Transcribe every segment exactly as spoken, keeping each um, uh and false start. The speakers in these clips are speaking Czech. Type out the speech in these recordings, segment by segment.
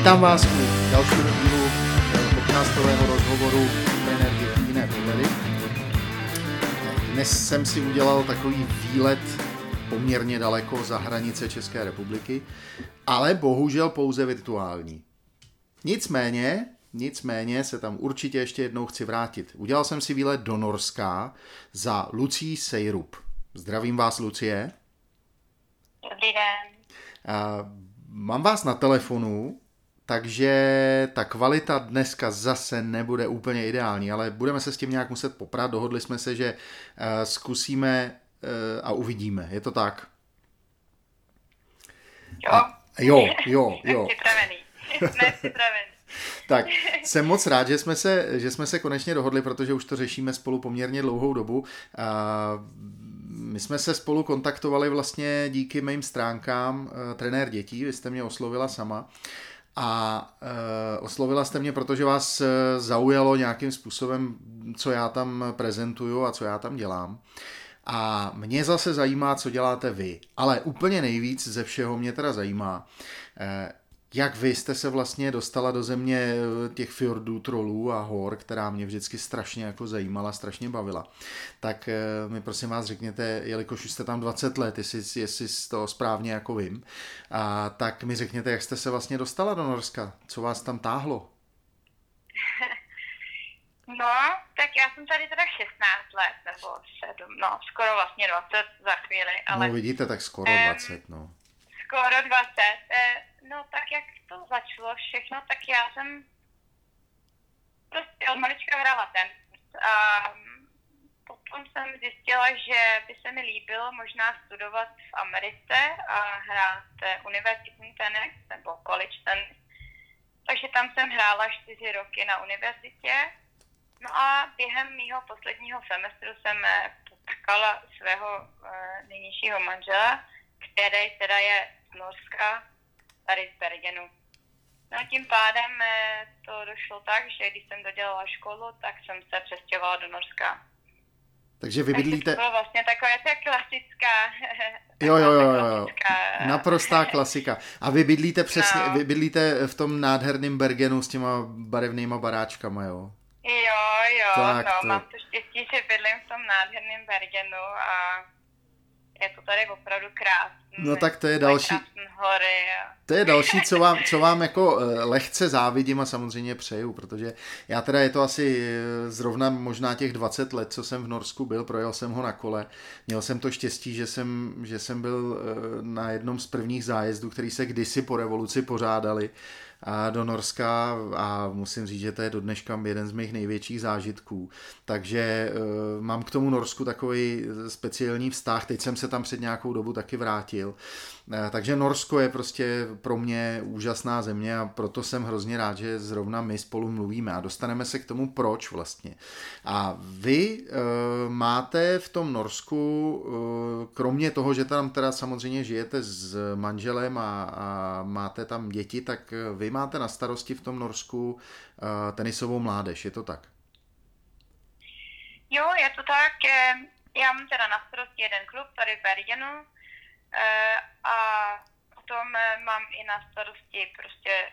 Vítám vás u dalšího dílu podcastového rozhovoru Trenér dětí, jiné pohledy. Dnes jsem si udělal takový výlet poměrně daleko za hranice České republiky, ale bohužel pouze virtuální. Nicméně, nicméně se tam určitě ještě jednou chci vrátit. Udělal jsem si výlet do Norska za Lucí Sejrup. Zdravím vás, Lucie. Dobrý den. A mám vás na telefonu, takže ta kvalita dneska zase nebude úplně ideální, ale budeme se s tím nějak muset poprat. Dohodli jsme se, že zkusíme a uvidíme. Je to tak? Jo. A, jo, jo, jo. Jsme připraveni. Jsme připraveni. Tak, jsem moc rád, že jsme, se, že jsme se konečně dohodli, protože už to řešíme spolu poměrně dlouhou dobu. My jsme se spolu kontaktovali vlastně díky mým stránkám Trenér dětí, vy jste mě oslovila sama a oslovila jste mě, protože vás zaujalo nějakým způsobem, co já tam prezentuju a co já tam dělám. A mě zase zajímá, co děláte vy, ale úplně nejvíc ze všeho mě teda zajímá, jak vy jste se vlastně dostala do země těch fjordů, trolů a hor, která mě vždycky strašně jako zajímala, strašně bavila. Tak mi prosím vás řekněte, jelikož už jste tam dvacet let, jestli, jestli to správně jako vím, a tak mi řekněte, jak jste se vlastně dostala do Norska, co vás tam táhlo? No, tak já jsem tady teda šestnáct let, nebo sedm, no skoro vlastně dvacet za chvíli. Ale... No vidíte, tak skoro dvacet, no. Skoro dvacet. No tak jak to začalo všechno, tak já jsem prostě od malička hrála tenis a potom jsem zjistila, že by se mi líbilo možná studovat v Americe a hrát univerzitní tenis nebo college tenis. Takže tam jsem hrála čtyři roky na univerzitě. No a během mýho posledního semestru jsem potkala svého nejnižšího manžela, který teda je z Norska, tady z Bergenu. No tím pádem to došlo tak, že když jsem dodělala školu, tak jsem se přestěhovala do Norska. Takže vy bydlíte... To bylo vlastně taková ta klasická... Jo, jo, jo, jo. Klasická... Naprostá klasika. A vy bydlíte přesně, no. Vy bydlíte v tom nádherném Bergenu s těma barevnýma baráčkama, jo? Jo, jo, tak, no, to... mám to štěstí, že bydlím v tom nádherném Bergenu a... Je to tady opravdu krásný. No tak to je další. Hory. To je další, co vám, co vám jako lehce závidím a samozřejmě přeju, protože já teda je to asi zrovna možná těch dvacet let, co jsem v Norsku byl, projel jsem ho na kole. Měl jsem to štěstí, že jsem, že jsem byl na jednom z prvních zájezdů, který se kdysi po revoluci pořádali a do Norska a musím říct, že to je do dneška jeden z mých největších zážitků. Takže e, mám k tomu Norsku takový speciální vztah. Teď jsem se tam před nějakou dobu taky vrátil. E, takže Norsko je prostě pro mě úžasná země a proto jsem hrozně rád, že zrovna my spolu mluvíme a dostaneme se k tomu, proč vlastně. A vy e, máte v tom Norsku, e, kromě toho, že tam teda samozřejmě žijete s manželem a, a máte tam děti, tak vy máte na starosti v tom Norsku uh, tenisovou mládež, je to tak? Jo, je to tak. Já mám teda na starosti jeden klub tady v Bergenu a potom mám i na starosti prostě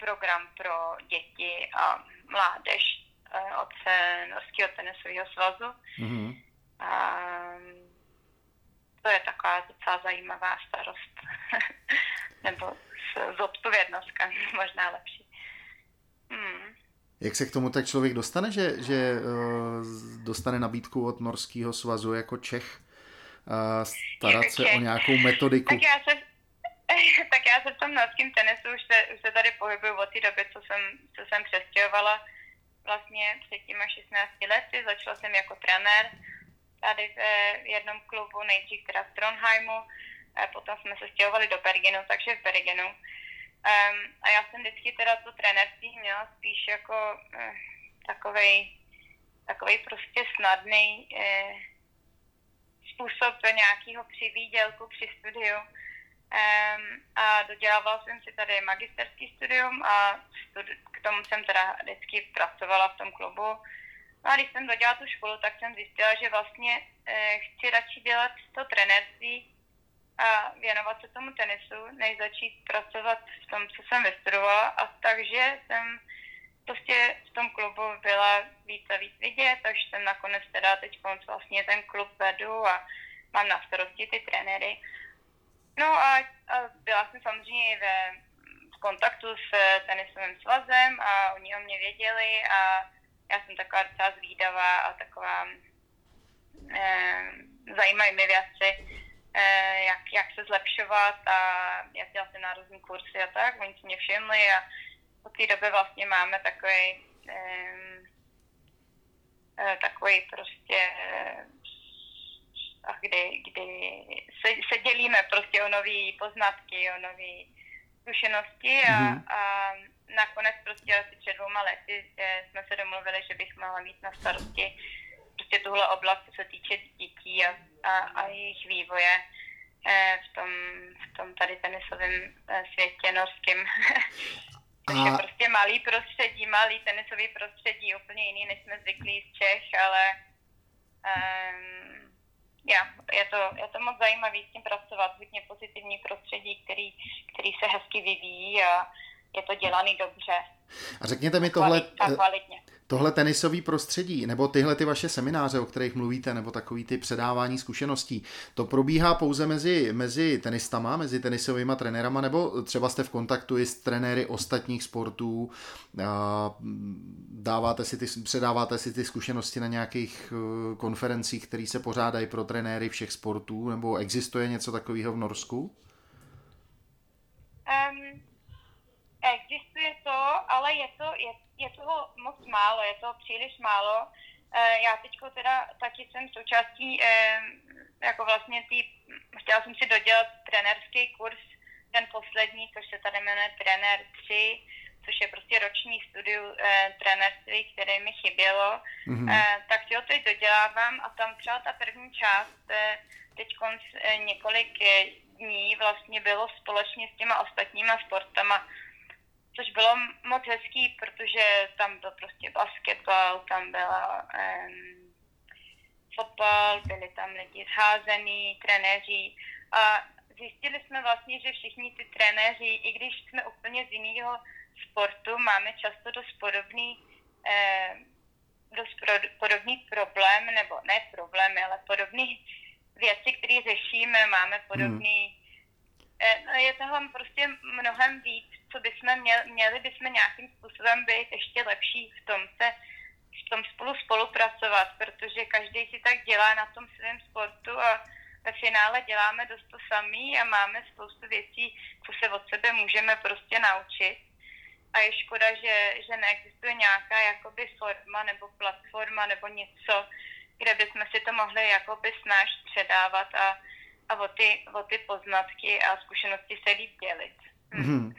program pro děti a mládež od Norského tenisového svazu. Mm-hmm. A to je taková docela zajímavá starost. Nebo zodpovědnost, možná lepší. Hmm. Jak se k tomu tak člověk dostane, že, že uh, dostane nabídku od Norského svazu jako Čech uh, starat jako se Čech. O nějakou metodiku? Tak já se, tak já se v tom norském tenisu už se, už se tady pohybuju od té doby, co jsem, co jsem přestěhovala vlastně před těma šestnácti lety. Začala jsem jako trenér tady v jednom klubu, nejdřív teda v Trondheimu. Potom jsme se stěhovali do Bergenu, takže v Bergenu. Um, a já jsem vždycky teda to trenérství měla spíš jako eh, takovej, takovej prostě snadný eh, způsob do nějakého přivýdělku při studiu. Um, a dodělávala jsem si tady magisterský studium a studi- k tomu jsem teda vždycky pracovala v tom klubu. No a když jsem dodělala tu školu, tak jsem zjistila, že vlastně eh, chci radši dělat to trenérství a věnovat se tomu tenisu, než začít pracovat v tom, co jsem vystudovala, a takže jsem prostě v tom klubu byla víc a víc vidět, takže jsem nakonec teda teď vlastně ten klub vedu a mám na starosti ty trenéry. No a, a byla jsem samozřejmě i ve, v kontaktu s tenisovým svazem a oni o mě věděli a já jsem taková docela zvídavá a taková eh, zajímají mi věci, eh, jak, jak se zlepšovat, a já dělala jsem na různý kursy a tak, oni si mě všimli a od té doby vlastně máme takový eh, takový prostě eh, a kdy, kdy se, se dělíme prostě o nový poznatky, o nový zkušenosti a, mm. a nakonec prostě asi před dvouma lety jsme se domluvili, že bych měla mít na starosti prostě tuhle oblast, co se týče dětí a, a, a jejich vývoje v tom, v tom tady tenisovém světě norském. Což je prostě malý prostředí, malý tenisový prostředí, úplně jiný, než jsme zvyklí z Čech, ale um, Já, je to, je to moc zajímavé s tím pracovat, hodně pozitivní prostředí, který, který se hezky vyvíjí a je to dělaný dobře. A řekněte mi tohle, tohle tenisové prostředí, nebo tyhle ty vaše semináře, o kterých mluvíte, nebo takový ty předávání zkušeností, to probíhá pouze mezi, mezi tenistama, mezi tenisovými trenérama, nebo třeba jste v kontaktu i s trenéry ostatních sportů, dáváte si ty, předáváte si ty zkušenosti na nějakých konferencích, které se pořádají pro trenéry všech sportů, nebo existuje něco takového v Norsku? Um... Existuje to, ale je, to, je, je toho moc málo, je toho příliš málo. E, já teďko teda taky jsem součástí, e, jako vlastně tý, chtěla jsem si dodělat trenérský kurz, ten poslední, což se tady jmenuje Trenér tři, což je prostě roční studium e, trenérství, které mi chybělo. Mm-hmm. E, tak si ho teď dodělávám a tam třeba ta první část, e, teďko e, několik e, dní vlastně bylo společně s těma ostatníma sportama, což bylo moc hezký, protože tam byl prostě basketbal, tam byl um, fotbal, byli tam lidi zházení, trenéři. A zjistili jsme vlastně, že všichni ty trenéři, i když jsme úplně z jiného sportu, máme často dost podobný, eh, dost pro, podobný problém, nebo ne problémy, ale podobné věci, které řešíme, máme podobný... Hmm. Je tohle prostě mnohem víc, co bychom měli, měli bychom nějakým způsobem být ještě lepší v tom, se, v tom spolu spolupracovat, protože každý si tak dělá na tom svém sportu a ve finále děláme dost to samý a máme spoustu věcí, co se od sebe můžeme prostě naučit. A je škoda, že, že neexistuje nějaká jakoby forma nebo platforma nebo něco, kde bychom si to mohli jakoby snáš předávat a a o ty, o ty poznatky a zkušenosti se líp dělit. Hmm. Mm.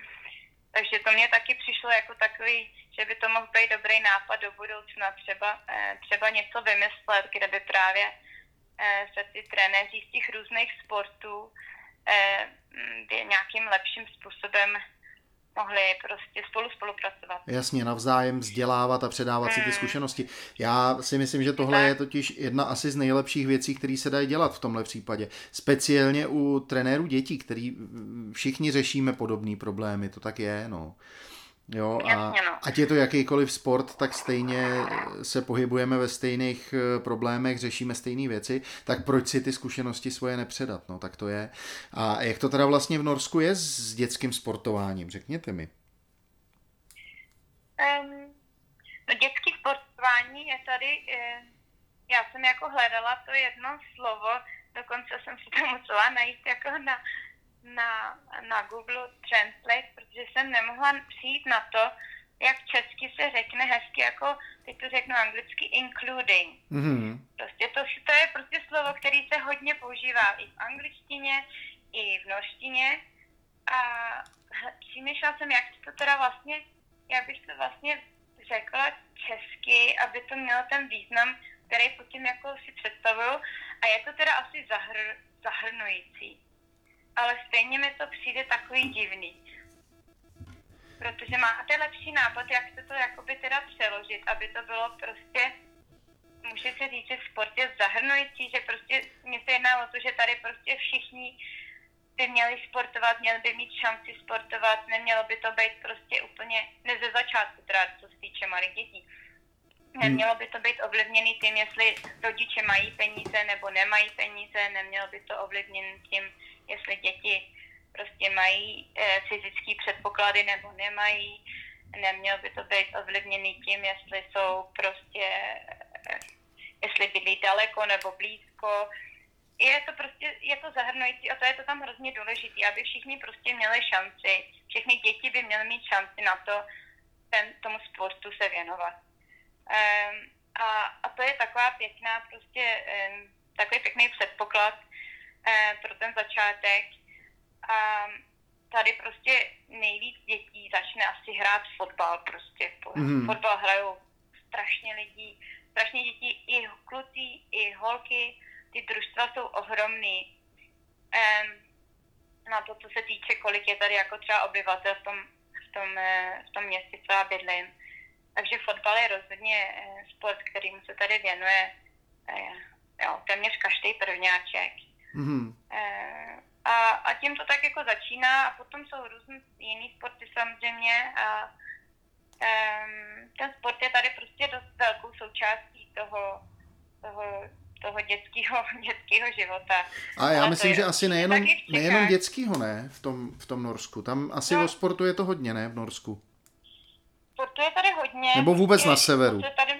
Takže to mě taky přišlo jako takový, že by to mohl být dobrý nápad do budoucna, třeba, třeba něco vymyslet, kde by právě se ty trenéři z těch různých sportů by nějakým lepším způsobem mohli prostě spolu spolupracovat. Jasně, navzájem vzdělávat a předávat hmm. si ty zkušenosti. Já si myslím, že tohle je totiž jedna asi z nejlepších věcí, které se dají dělat v tomhle případě. Speciálně u trenérů dětí, který všichni řešíme podobné problémy, to tak je, no. Jo, a ať je to jakýkoliv sport, tak stejně se pohybujeme ve stejných problémech, řešíme stejné věci, tak proč si ty zkušenosti svoje nepředat, no tak to je. A jak to teda vlastně v Norsku je s dětským sportováním, řekněte mi. Um, no dětské sportování je tady, já jsem jako hledala to jedno slovo, dokonce jsem si to musela najít jako na... Na, na Google Translate, protože jsem nemohla přijít na to, jak česky se řekne hezky, jako teď to řeknu anglicky including. Mm-hmm. Prostě to, to je prostě slovo, které se hodně používá i v angličtině, i v norštině. A přemýšlela jsem, jak to teda vlastně, já bych to vlastně řekla česky, aby to mělo ten význam, který potom jako si představuju. A je to teda asi zahr, zahrnující. Ale stejně mi to přijde takový divný. Protože máte lepší nápad, jak se to jakoby teda přeložit, aby to bylo prostě, může se říct, že sport je zahrnující, že prostě mně se jedná o to, že tady prostě všichni by měli sportovat, měli by mít šanci sportovat, nemělo by to být prostě úplně, ne ze začátku teda, co se týče malých dětí. Nemělo by to být ovlivněný tím, jestli rodiče mají peníze nebo nemají peníze, nemělo by to ovlivněný tím, jestli děti prostě mají e, fyzické předpoklady nebo nemají, nemělo by to být ovlivněný tím, jestli jsou prostě, e, jestli bydlí daleko nebo blízko. Je to prostě, je to zahrnující a to je to tam hrozně důležité, aby všichni prostě měli šanci, všechny děti by měly mít šanci na to, ten, tomu sportu se věnovat. Um, a, a to je taková pěkná, prostě um, takový pěkný předpoklad um, pro ten začátek. A um, tady prostě nejvíc dětí začne asi hrát fotbal prostě. Mm. Fotbal hrajou strašně lidí, strašně dětí, i kluci, i holky. Ty družstva jsou ohromný. Um, na to, co se týče, kolik je tady jako třeba obyvatel v tom, v tom, v tom městě, co já bydlím. Takže fotbal je rozhodně sport, kterým se tady věnuje jo, téměř každý prvňáček. Mm-hmm. A, a tím to tak jako začíná a potom jsou různý jiný sporty samozřejmě a um, ten sport je tady prostě dost velkou součástí toho, toho, toho dětského, dětského života. A já a myslím, je, že asi nejenom, nejenom dětského, ne? V tom, v tom Norsku. Tam asi no. O sportu je to hodně, ne? V Norsku. Sportu je tady hodně. Nebo vůbec je, na severu. Tady,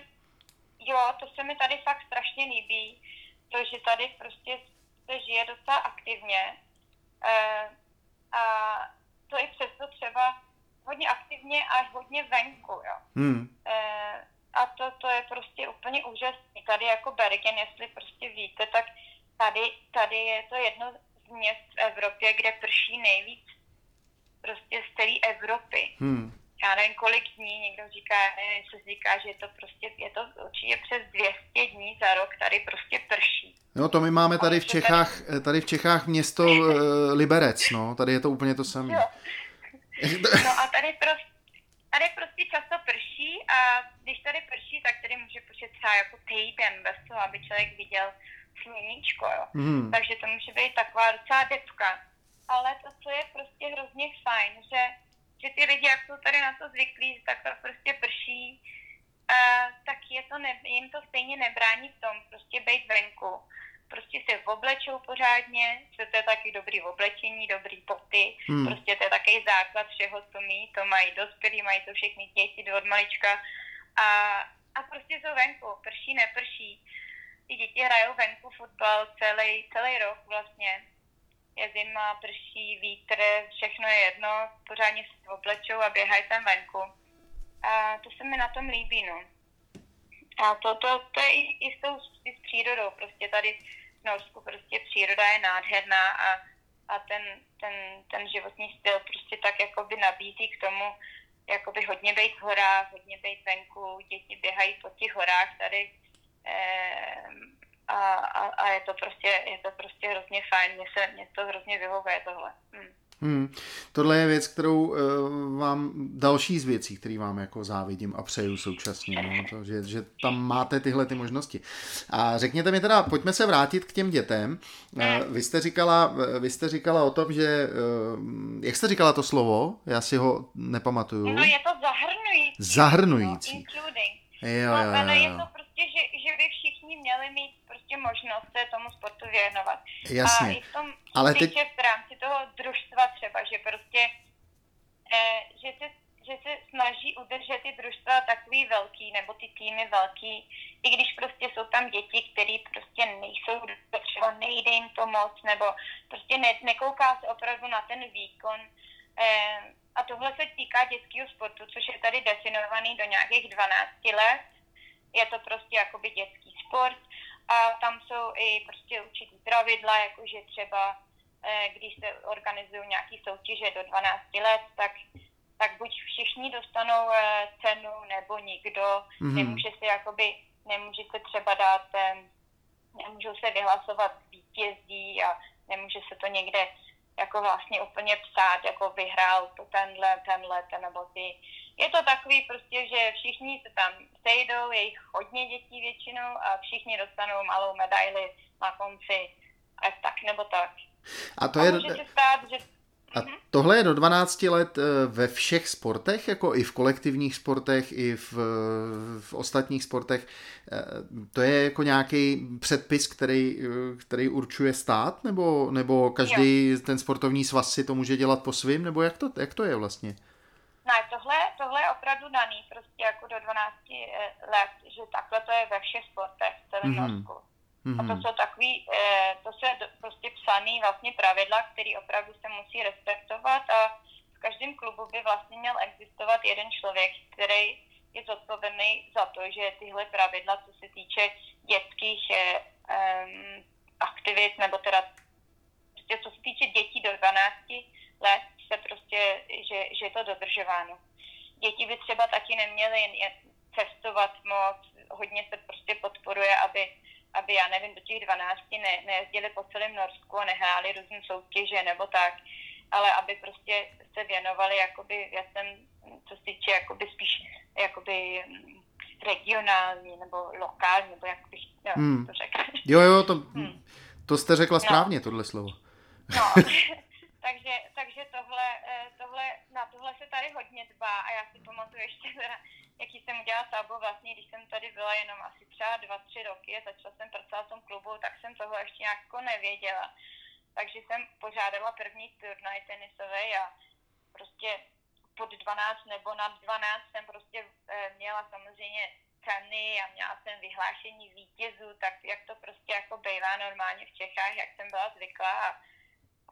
jo, to se mi tady fakt strašně líbí, protože tady prostě se žije docela aktivně. E, a to i přesto třeba hodně aktivně a hodně venku, jo. Hmm. E, a to, to je prostě úplně úžasný. Tady jako Bergen, jestli prostě víte, tak tady, tady je to jedno z měst v Evropě, kde prší nejvíc prostě z celé Evropy. Hmm. Já nevím, kolik dní, někdo říká, se říká, že je to prostě, je to určitě přes dvě stě dní za rok, tady prostě prší. No to my máme tady v Čechách, tady v Čechách město Liberec, no, tady je to úplně to samé. Jo. No a tady prostě, tady prostě často prší a když tady prší, tak tady může počít třeba jako týden bez toho, aby člověk viděl sluníčko, jo. Hmm. Takže to může být taková docela decka. Ale to, co je prostě hrozně fajn, že že ty lidi, jak jsou tady na to zvyklí, tak to prostě prší, uh, tak je to ne, jim to stejně nebrání v tom, prostě bejt venku. Prostě se oblečou pořádně, že to je taky dobrý oblečení, dobrý boty, hmm. prostě to je takový základ všeho, co mý, to mají dospělí, mají to všechny děti od malička a, a prostě jsou venku, prší, neprší. Ty děti hrajou venku fotbal celý, celý rok vlastně. Je zima, prší, vítr, všechno je jedno, pořádně se oblečou a běhají tam venku. A to se mi na tom líbí, no. A to, to, to je i, i, s, tou, i s přírodou, prostě tady v Norsku prostě příroda je nádherná a, a ten, ten, ten životní styl prostě tak jakoby nabízí k tomu, jakoby hodně bejt v horách, hodně bejt venku, děti běhají po těch horách tady. Eh, A, a, a je to prostě, je to prostě hrozně fajn, mě se mě to hrozně vyhovuje tohle. Hmm. Hmm. Tohle je věc, kterou uh, vám, další z věcí, který vám jako závidím a přeju současně, no, to, že, že tam máte tyhle ty možnosti. A řekněte mi teda, pojďme se vrátit k těm dětem. Uh, vy, jste říkala, vy jste říkala o tom, že, uh, jak jste říkala to slovo, já si ho nepamatuju. No je to zahrnující. Zahrnující. No, including. Jo, no, jo, jo, jo. Je to prostě, že, že by všichni měli mít prostě možnost se tomu sportu věnovat. Jasně. A i v tom, ale teď v rámci toho družstva třeba, že prostě, eh, že, se, že se snaží udržet ty družstva takový velký, nebo ty týmy velký, i když prostě jsou tam děti, které prostě nejsou, třeba nejde jim to moc, nebo prostě ne, nekouká se opravdu na ten výkon. Eh, A tohle se týká dětského sportu, což je tady definovaný do nějakých dvanáct let. Je to prostě jakoby dětský sport a tam jsou i prostě určitý pravidla, jakože třeba když se organizují nějaké soutěže do dvanáct let, tak, tak buď všichni dostanou cenu nebo nikdo. Mm-hmm. Nemůže se jakoby, nemůže se třeba dát, nemůžou se vyhlasovat vítězí a nemůže se to někde jako vlastně úplně psát, jako vyhrál to tenhle, tenhle, ten nebo ty. Je to takový prostě, že všichni se tam sejdou, je jich hodně dětí většinou a všichni dostanou malou medaili na konci, a tak nebo tak. A to a je... může se stát, že... A tohle je do dvanácti let ve všech sportech, jako i v kolektivních sportech, i v, v ostatních sportech. To je jako nějaký předpis, který, který určuje stát, nebo, nebo každý jo. ten sportovní svaz si to může dělat po svým, nebo jak to, jak to je vlastně? Ne, tohle, tohle je opravdu daný, prostě jako do dvanácti let, že takhle to je ve všech sportech v celém mm-hmm. Norsku. A to jsou takový, to jsou prostě psaný vlastně pravidla, které opravdu se musí respektovat a v každém klubu by vlastně měl existovat jeden člověk, který je zodpovědný za to, že tyhle pravidla, co se týče dětských um, aktivit, nebo teda prostě co se týče dětí do dvanácti let, se prostě, že, že je to dodržováno. Děti by třeba taky neměly cestovat moc, hodně se prostě podporuje, aby aby, já nevím, do těch dvanácti ne, nejezdili po celém Norsku a nehráli různé soutěže nebo tak, ale aby prostě se věnovali jakoby, já jsem, co se týče jakoby spíš jakoby regionální nebo lokální, nebo jak bych no, hmm. to řekla. Jo, jo, to, hmm. to jste řekla správně, no. tohle slovo. No, takže, takže tohle, tohle, na tohle se tady hodně dbá a já si pamatuju ještě teda, jaký jsem udělala sábu vlastně, když jsem tady byla jenom asi třeba dva, tři roky a začala jsem pracovat v tom klubu, tak jsem toho ještě nějak nevěděla. Takže jsem pořádala první turnaj tenisový a prostě pod dvanáct nebo nad dvanáct jsem prostě měla samozřejmě ceny a měla jsem vyhlášení vítězů, tak jak to prostě jako bývá normálně v Čechách, jak jsem byla zvyklá. A,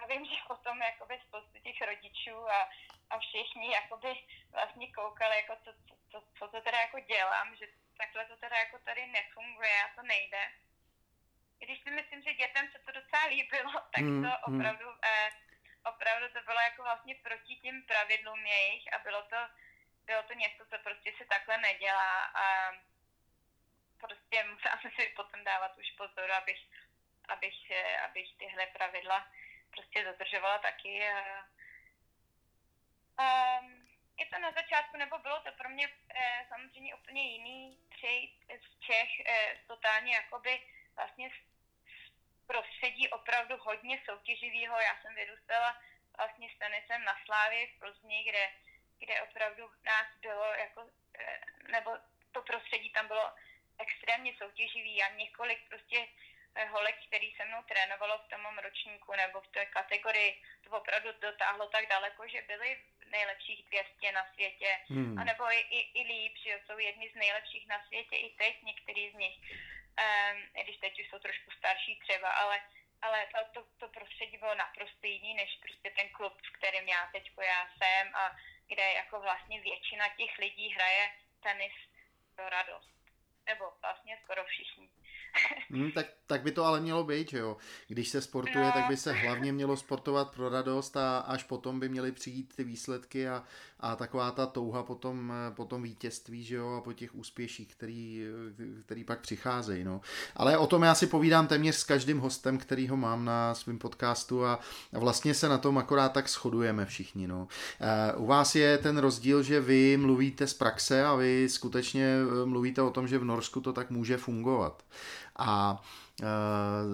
a vím, že potom jakoby spoustu těch rodičů a, a všichni jakoby vlastně koukali, jako co, co, co to teda jako dělám, že takhle to teda jako tady nefunguje a to nejde. Když si myslím, že dětem se to docela líbilo, tak to opravdu, eh, opravdu to bylo jako vlastně proti těm pravidlům jejich a bylo to, bylo to něco, co prostě se takhle nedělá a prostě musela jsem si potom dávat už pozor, abych, abych, abych tyhle pravidla prostě dodržovala taky. A, a, je to na začátku, nebo bylo to pro mě e, samozřejmě úplně jiný přejít z Čech e, totálně jakoby vlastně z prostředí opravdu hodně soutěživého. Já jsem vyrůstala vlastně s tenisem na Slávě v Plzni, kde, kde opravdu nás bylo jako, e, nebo to prostředí tam bylo extrémně soutěživý a několik prostě holek, který se mnou trénovalo v tom ročníku nebo v té kategorii, to opravdu dotáhlo tak daleko, že byly nejlepších dvě stě na světě, hmm. anebo i, i, i líp, že jsou jedni z nejlepších na světě i teď, některý z nich, um, když teď už jsou trošku starší třeba, ale, ale to, to, to prostředí bylo naprosto jiný, než prostě ten klub, v kterém já teď já jsem a kde jako vlastně většina těch lidí hraje tenis pro radost. Nebo vlastně skoro všichni. Hmm, tak, tak by to ale mělo být, že jo? Když se sportuje, no. tak by se hlavně mělo sportovat pro radost a až potom by měly přijít ty výsledky a, a taková ta touha potom, potom vítězství, že jo? A po těch úspěších, který, který pak přicházejí, no. Ale o tom já si povídám téměř s každým hostem, kterýho mám na svém podcastu a vlastně se na tom akorát tak shodujeme všichni, no. U vás je ten rozdíl, že vy mluvíte z praxe a vy skutečně mluvíte o tom, že v Norsku to tak může fungovat. A e,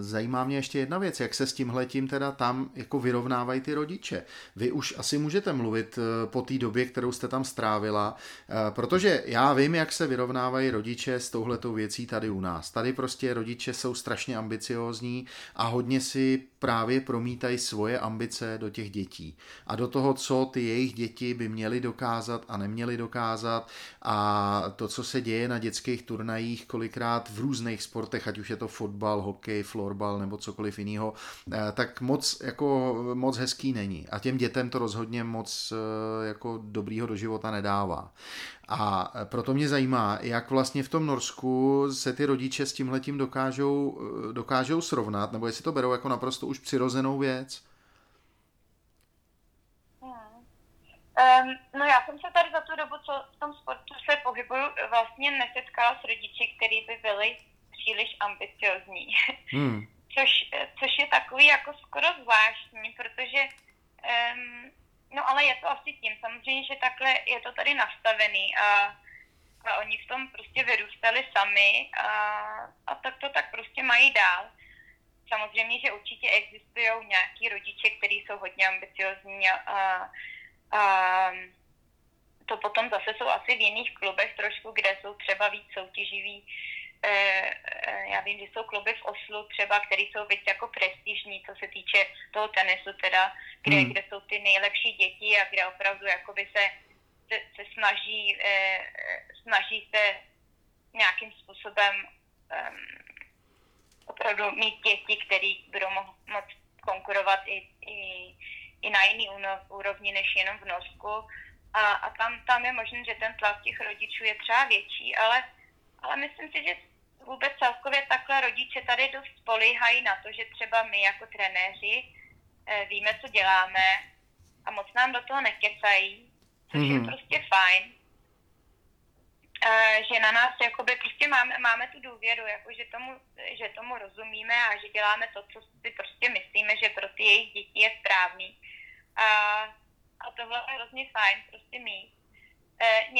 zajímá mě ještě jedna věc, jak se s tímhletím teda tam jako vyrovnávají ty rodiče. Vy už asi můžete mluvit e, po té době, kterou jste tam strávila, e, protože já vím, jak se vyrovnávají rodiče s touhletou věcí tady u nás. Tady prostě rodiče jsou strašně ambiciózní a hodně si právě promítají svoje ambice do těch dětí a do toho, co ty jejich děti by měly dokázat a neměly dokázat a to, co se děje na dětských turnajích kolikrát v různých sportech, ať už je to fotbal, hokej, florbal nebo cokoliv jiného, tak moc, jako, moc hezký není a těm dětem to rozhodně moc jako, dobrýho do života nedává. A proto mě zajímá, jak vlastně v tom Norsku se ty rodiče s tímhletím dokážou, dokážou srovnat, nebo jestli to berou jako naprosto už přirozenou věc? Hmm. Um, no já jsem se tady za tu dobu, co v tom sportu se pohybuju, vlastně nesetkala s rodiči, který by byli příliš ambiciozní. Hmm. Což, což je takový jako skoro zvláštní, protože... Um, no ale je to asi tím, samozřejmě, že takhle je to tady nastavený a, a oni v tom prostě vyrůstali sami a, a tak to tak prostě mají dál. samozřejmě, že určitě existují nějaký rodiče, kteří jsou hodně ambiciozní a, a to potom zase jsou asi v jiných klubech trošku, kde jsou třeba víc soutěživí. Já vím, že jsou kluby v Oslu třeba, které jsou víc jako prestižní, co se týče toho tenisu teda, kde, hmm. kde jsou ty nejlepší děti a kde opravdu jakoby se, se, se snaží, eh, snaží se nějakým způsobem eh, opravdu mít děti, které budou mo- moct konkurovat i, i, i na jiný úrovni než jenom v Norsku. A, a tam, tam je možné, že ten tlak těch rodičů je třeba větší, ale Ale myslím si, že vůbec celkově takhle rodiče tady dost spoléhají na to, že třeba my jako trenéři víme, co děláme a moc nám do toho nekecají, což mm. je prostě fajn. Že na nás jakoby prostě máme, máme tu důvěru, jako že, tomu, že tomu rozumíme a že děláme to, co si prostě myslíme, že pro ty jejich děti je správný. A, a tohle je hrozně fajn prostě mít.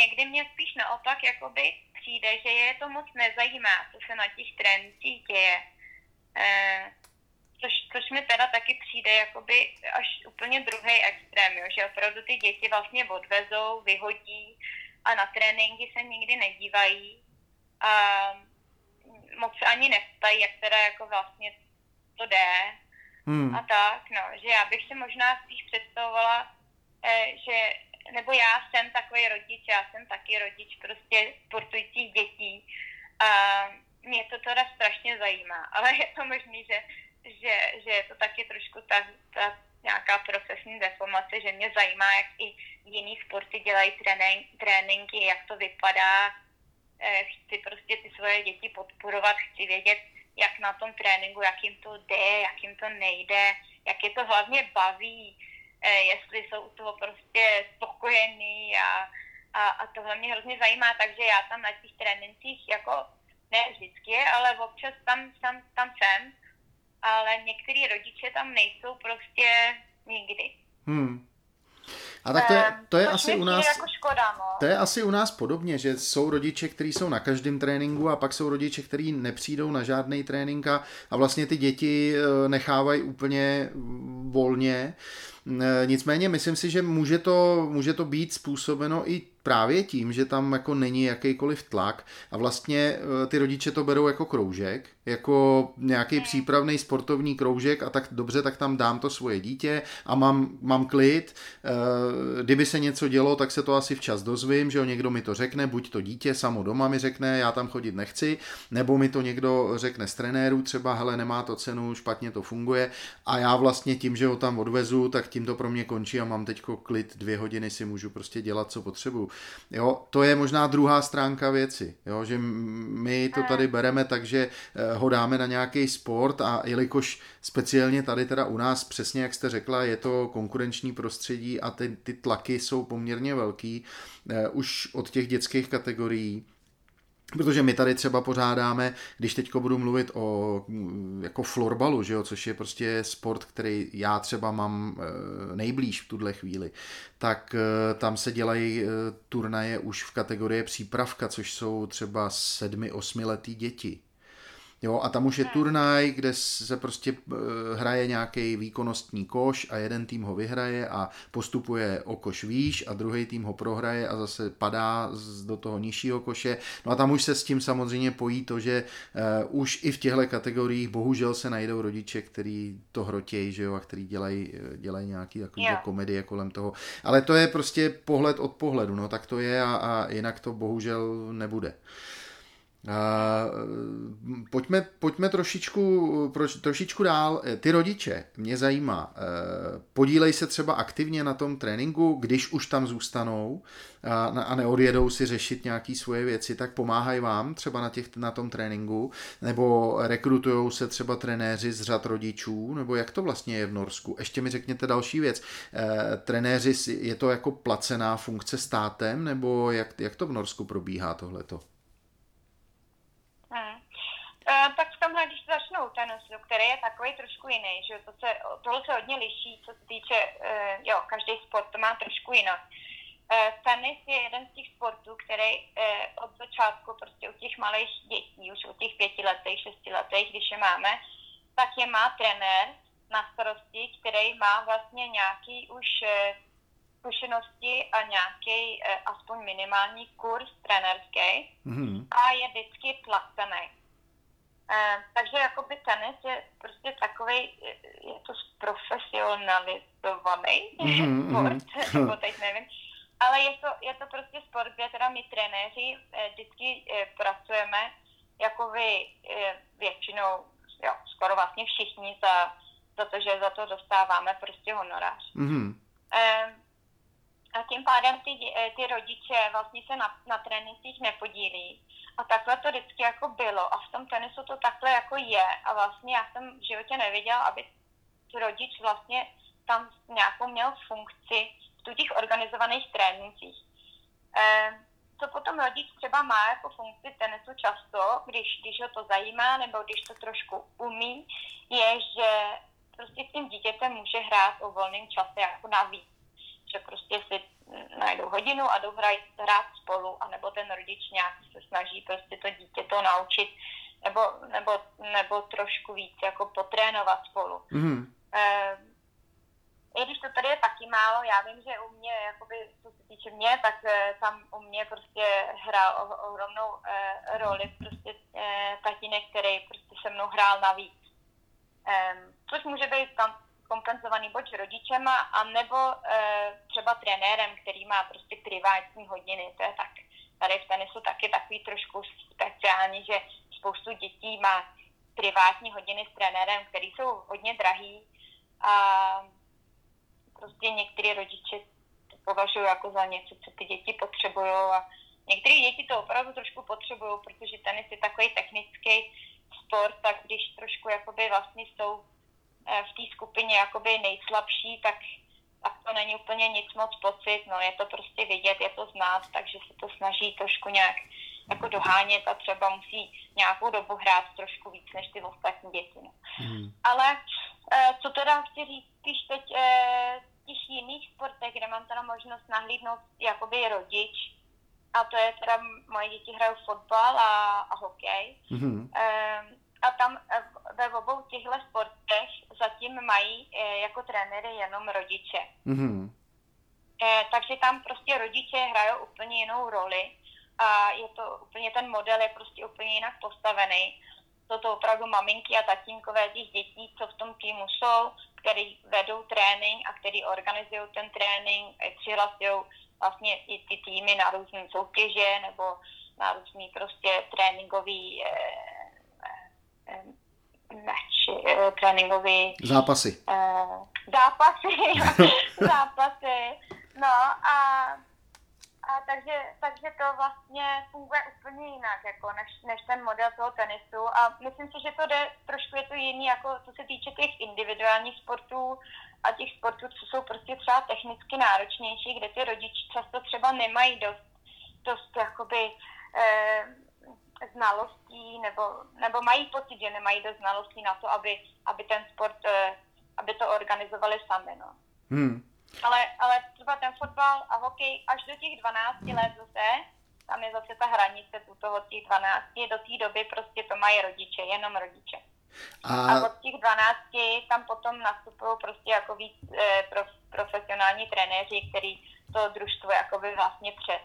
Někdy mě spíš naopak jakoby přijde, že je to moc nezajímá, co se na těch trénincích děje. E, což, což mi teda taky přijde jakoby až úplně druhej extrém, jo? Že opravdu ty děti vlastně odvezou, vyhodí a na tréninky se nikdy nedívají a moc ani nevstají, jak teda jako vlastně to jde hmm. a tak, no, že já bych si možná spíš představovala, e, že nebo já jsem takový rodič, já jsem taky rodič prostě sportujících dětí a mě to teda strašně zajímá, ale je to možný, že, že, že je to taky trošku ta, ta nějaká profesní deformace, že mě zajímá, jak i jiný sporty dělají trénink, tréninky, jak to vypadá, chci prostě ty svoje děti podporovat, chci vědět, jak na tom tréninku, jak jim to jde, jak jim to nejde, jak je to hlavně baví, jestli jsou u toho prostě spokojený a, a, a tohle mě hrozně zajímá, takže já tam na těch trénincích jako ne vždycky, ale občas tam, tam, tam jsem, ale některý rodiče tam nejsou prostě nikdy. Hmm. A tak to je, to je asi u nás jako škoda, no. To je asi u nás podobně, že jsou rodiče, kteří jsou na každém tréninku a pak jsou rodiče, kteří nepřijdou na žádnej trénink a vlastně ty děti nechávají úplně volně. Nicméně myslím si, že může to, může to být způsobeno i právě tím, že tam jako není jakýkoliv tlak a vlastně ty rodiče to berou jako kroužek, jako nějaký mm. přípravný sportovní kroužek a tak dobře, tak tam dám to svoje dítě a mám, mám klid. Kdyby se něco dělo, tak se to asi včas dozvím, že jo, někdo mi to řekne, buď to dítě samo doma mi řekne, já tam chodit nechci, nebo mi to někdo řekne z trenéru třeba, hele, nemá to cenu, špatně to funguje a já vlastně tím, že ho tam odvezu, tak tím to pro mě končí a mám teďko klid, dvě hodiny si můžu prostě dělat, co potřebuju. Jo, to je možná druhá stránka věci, jo, že my to tady bereme, takže ho dáme na nějaký sport a jelikož speciálně tady teda u nás, přesně jak jste řekla, je to konkurenční prostředí a ty, ty tlaky jsou poměrně velký, eh, už od těch dětských kategorií. Protože my tady třeba pořádáme, když teďko budu mluvit o jako florbalu, že jo, což je prostě sport, který já třeba mám nejblíž v tuhle chvíli, tak tam se dělají turnaje už v kategorii přípravka, což jsou třeba sedmi, osmiletý děti. Jo, a tam už je turnaj, kde se prostě hraje nějaký výkonnostní koš a jeden tým ho vyhraje a postupuje o koš výš a druhý tým ho prohraje a zase padá do toho nižšího koše. No a tam už se s tím samozřejmě pojí to, že uh, už i v těchto kategoriích bohužel se najdou rodiče, který to hrotějí, že jo, a který dělají dělají nějaký takový yeah. komedie kolem toho. Ale to je prostě pohled od pohledu, no tak to je a, a jinak to bohužel nebude. A pojďme, pojďme trošičku, trošičku dál. Ty rodiče, mě zajímá, podílej se třeba aktivně na tom tréninku, když už tam zůstanou a neodjedou si řešit nějaké svoje věci, tak pomáhají vám třeba na, těch, na tom tréninku, nebo rekrutujou se třeba trenéři z řad rodičů, nebo jak to vlastně je v Norsku? Ještě mi řekněte další věc. Trenéři, je to jako placená funkce státem, nebo jak, jak to v Norsku probíhá tohleto? Hmm. E, tak v tomhle, když začnou tenisu, který je takový trošku jiný, že to se, tohle se hodně liší, co se týče, e, jo, každý sport to má trošku jinak. E, tenis je jeden z těch sportů, který e, od začátku prostě u těch malých dětí, už u těch pětiletých, šestiletých, když je máme, tak je má trenér na starosti, který má vlastně nějaký už zkušenosti a nějaký aspoň minimální kurz trenérský mm-hmm. a je vždycky placený. Eh, takže jakoby tenis je prostě takový, je to zprofesionalizovaný mm-hmm. sport, nebo teď nevím, ale je to, je to prostě sport, kde teda my trenéři eh, vždycky eh, pracujeme jakoby eh, většinou, jo, skoro vlastně všichni za, za to, že za to dostáváme prostě honorář. Mm-hmm. Eh, a tím pádem ty, ty rodiče vlastně se na, na trénincích nepodílí. A takhle to vždycky jako bylo a v tom tenisu to takhle jako je a vlastně já jsem v životě neviděla, aby rodič vlastně tam nějakou měl funkci v těch organizovaných trénincích. E, co potom rodič třeba má jako funkci tenisu často, když, když ho to zajímá nebo když to trošku umí, je, že prostě s tím dítětem může hrát o volném čase jako navíc. Že prostě si najdou hodinu a jdou hrát spolu, anebo ten rodič nějak se snaží prostě to dítě to naučit, nebo, nebo, nebo trošku víc jako potrénovat spolu. Mm. E, I když to tady je taky málo, já vím, že u mě, jakoby, co se týče mě, tak e, tam u mě prostě hrál o, ohromnou e, roli prostě e, tatínek, který prostě se mnou hrál navíc. E, což může být tam kompenzovaný buď rodičema, anebo e, třeba trenérem, který má prostě privátní hodiny. To je tak, tady v tenisu taky takový trošku speciální, že spoustu dětí má privátní hodiny s trenérem, který jsou hodně drahý a prostě některý rodiče to považují jako za něco, co ty děti potřebují a některé děti to opravdu trošku potřebují, protože tenis je takový technický sport, tak když trošku jakoby vlastně jsou v té skupině jakoby nejslabší, tak, tak to není úplně nic moc pocit, no je to prostě vidět, je to znát, takže se to snaží trošku nějak jako dohánět a třeba musí nějakou dobu hrát trošku víc než ty ostatní děti. No. Mm. Ale eh, co teda chci říct, když teď eh, v těch jiných sportech, kde mám teda možnost nahlídnout jakoby rodič, a to je teda, moje děti hrajou fotbal a, a hokej, mm. eh, a tam ve obou těchto sportech zatím mají e, jako trenéry jenom rodiče. Mm-hmm. E, takže tam prostě rodiče hrajou úplně jinou roli a je to úplně, ten model je prostě úplně jinak postavený. Jsou to opravdu maminky a tatínkové těch dětí, co v tom týmu jsou, který vedou trénink a který organizují ten trénink, přihlasují vlastně i ty týmy na různé soutěže nebo na různý prostě tréninkový e, Meč, tréninkový zápasy. Uh, zápasy, zápasy. No a, a takže, takže to vlastně funguje úplně jinak, jako než, než ten model toho tenisu. A myslím si, že to jde, trošku je to jiný, jako co se týče těch individuálních sportů a těch sportů, co jsou prostě třeba technicky náročnější, kde ty rodiči často třeba nemají dost, dost jakoby... Eh, znalostí, nebo, nebo mají pocit, že nemají dost znalostí na to, aby, aby ten sport, aby to organizovali sami, no. Hmm. Ale, ale třeba ten fotbal a hokej až do těch dvanácti hmm. let zase, tam je zase ta hranice u toho těch dvanácti, do té doby prostě to mají rodiče, jenom rodiče. A, a od těch dvanácti tam potom nastupují prostě jako víc eh, prof, profesionální trenéři, který to družstvo jakoby vlastně přes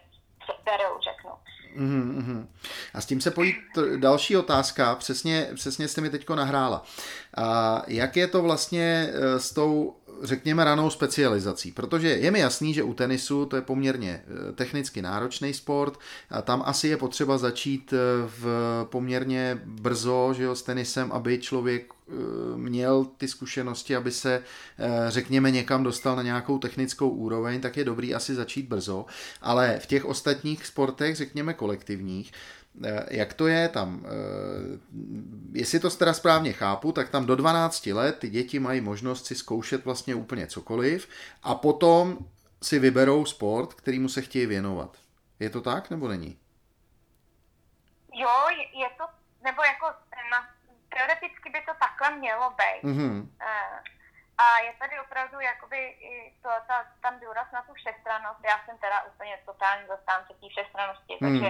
kterou řeknu. Mm-hmm. A s tím se pojí t- další otázka, přesně, přesně jste mi teďko nahrála. A jak je to vlastně s tou, řekněme, ranou specializací? Protože je mi jasný, že u tenisu to je poměrně technicky náročný sport a tam asi je potřeba začít v poměrně brzo, že jo, s tenisem, aby člověk měl ty zkušenosti, aby se, řekněme, někam dostal na nějakou technickou úroveň, tak je dobrý asi začít brzo, ale v těch ostatních sportech, řekněme kolektivních, jak to je tam? Jestli to teda správně chápu, tak tam do dvanácti let ty děti mají možnost si zkoušet vlastně úplně cokoliv a potom si vyberou sport, kterýmu se chtějí věnovat. Je to tak, nebo není? Jo, je to, nebo jako na teoreticky by to takhle mělo být. Mm-hmm. A je tady opravdu jakoby to, ta, tam důraz na tu všestrannost. Já jsem teda úplně totální zastánce té všestrannosti, mm. takže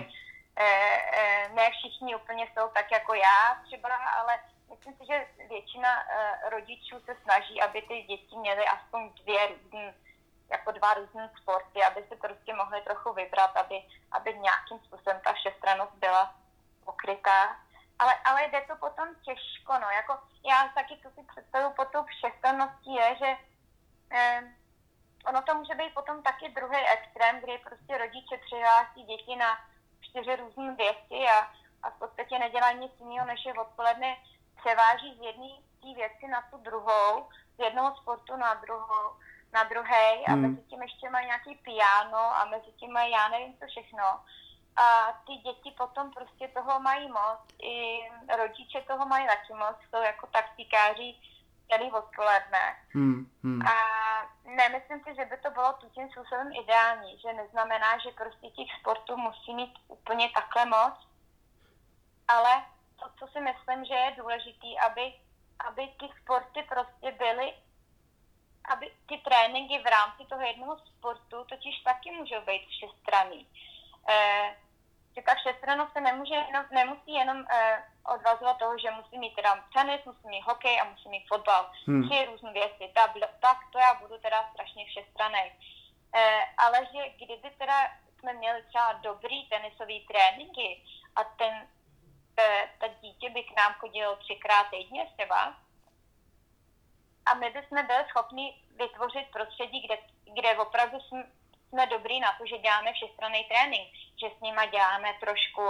e, e, ne všichni úplně jsou tak jako já třeba, ale my myslím si, že většina uh, rodičů se snaží, aby ty děti měly aspoň dvě různý, jako dva různý sporty, aby se prostě mohly trochu vybrat, aby, aby nějakým způsobem ta všestrannost byla pokrytá. Ale, ale jde to potom těžko, no, jako já taky tu si představu pod tou všestranností je, že eh, ono to může být potom taky druhý extrém, kdy prostě rodiče přihlásí děti na čtyři různý věci a, a v podstatě nedělá nic jiného, než je odpoledne převáží z jedné té věci na tu druhou, z jednoho sportu na druhou, na druhej a hmm. mezi tím ještě mají nějaký piano a mezi tím mají já nevím co všechno. A ty děti potom prostě toho mají moc, i rodiče toho mají taky moc, jsou jako taktikáři celý odpoledne. Hmm, hmm. A nemyslím si, že by to bylo tím způsobem ideální, že neznamená, že prostě těch sportů musí mít úplně takhle moc, ale to, co si myslím, že je důležitý, aby, aby ty sporty prostě byly, aby ty tréninky v rámci toho jednoho sportu totiž taky můžou být všestranný. Eh, že ta všestrannost se nemůže jenom, nemusí jenom eh, odvazovat toho, že musí mít teda tenis, musí mít hokej a musí mít fotbal. Hmm. Tři různé věci, tak, tak to já budu teda strašně všestranný. Eh, ale že kdyby teda jsme měli třeba dobrý tenisový tréninky a ten, eh, ta dítě by k nám chodilo třikrát týdně třeba a my bychom byli schopni vytvořit prostředí, kde, kde opravdu jsme jsme dobrý na to, že děláme všestranný trénink, že s nima děláme trošku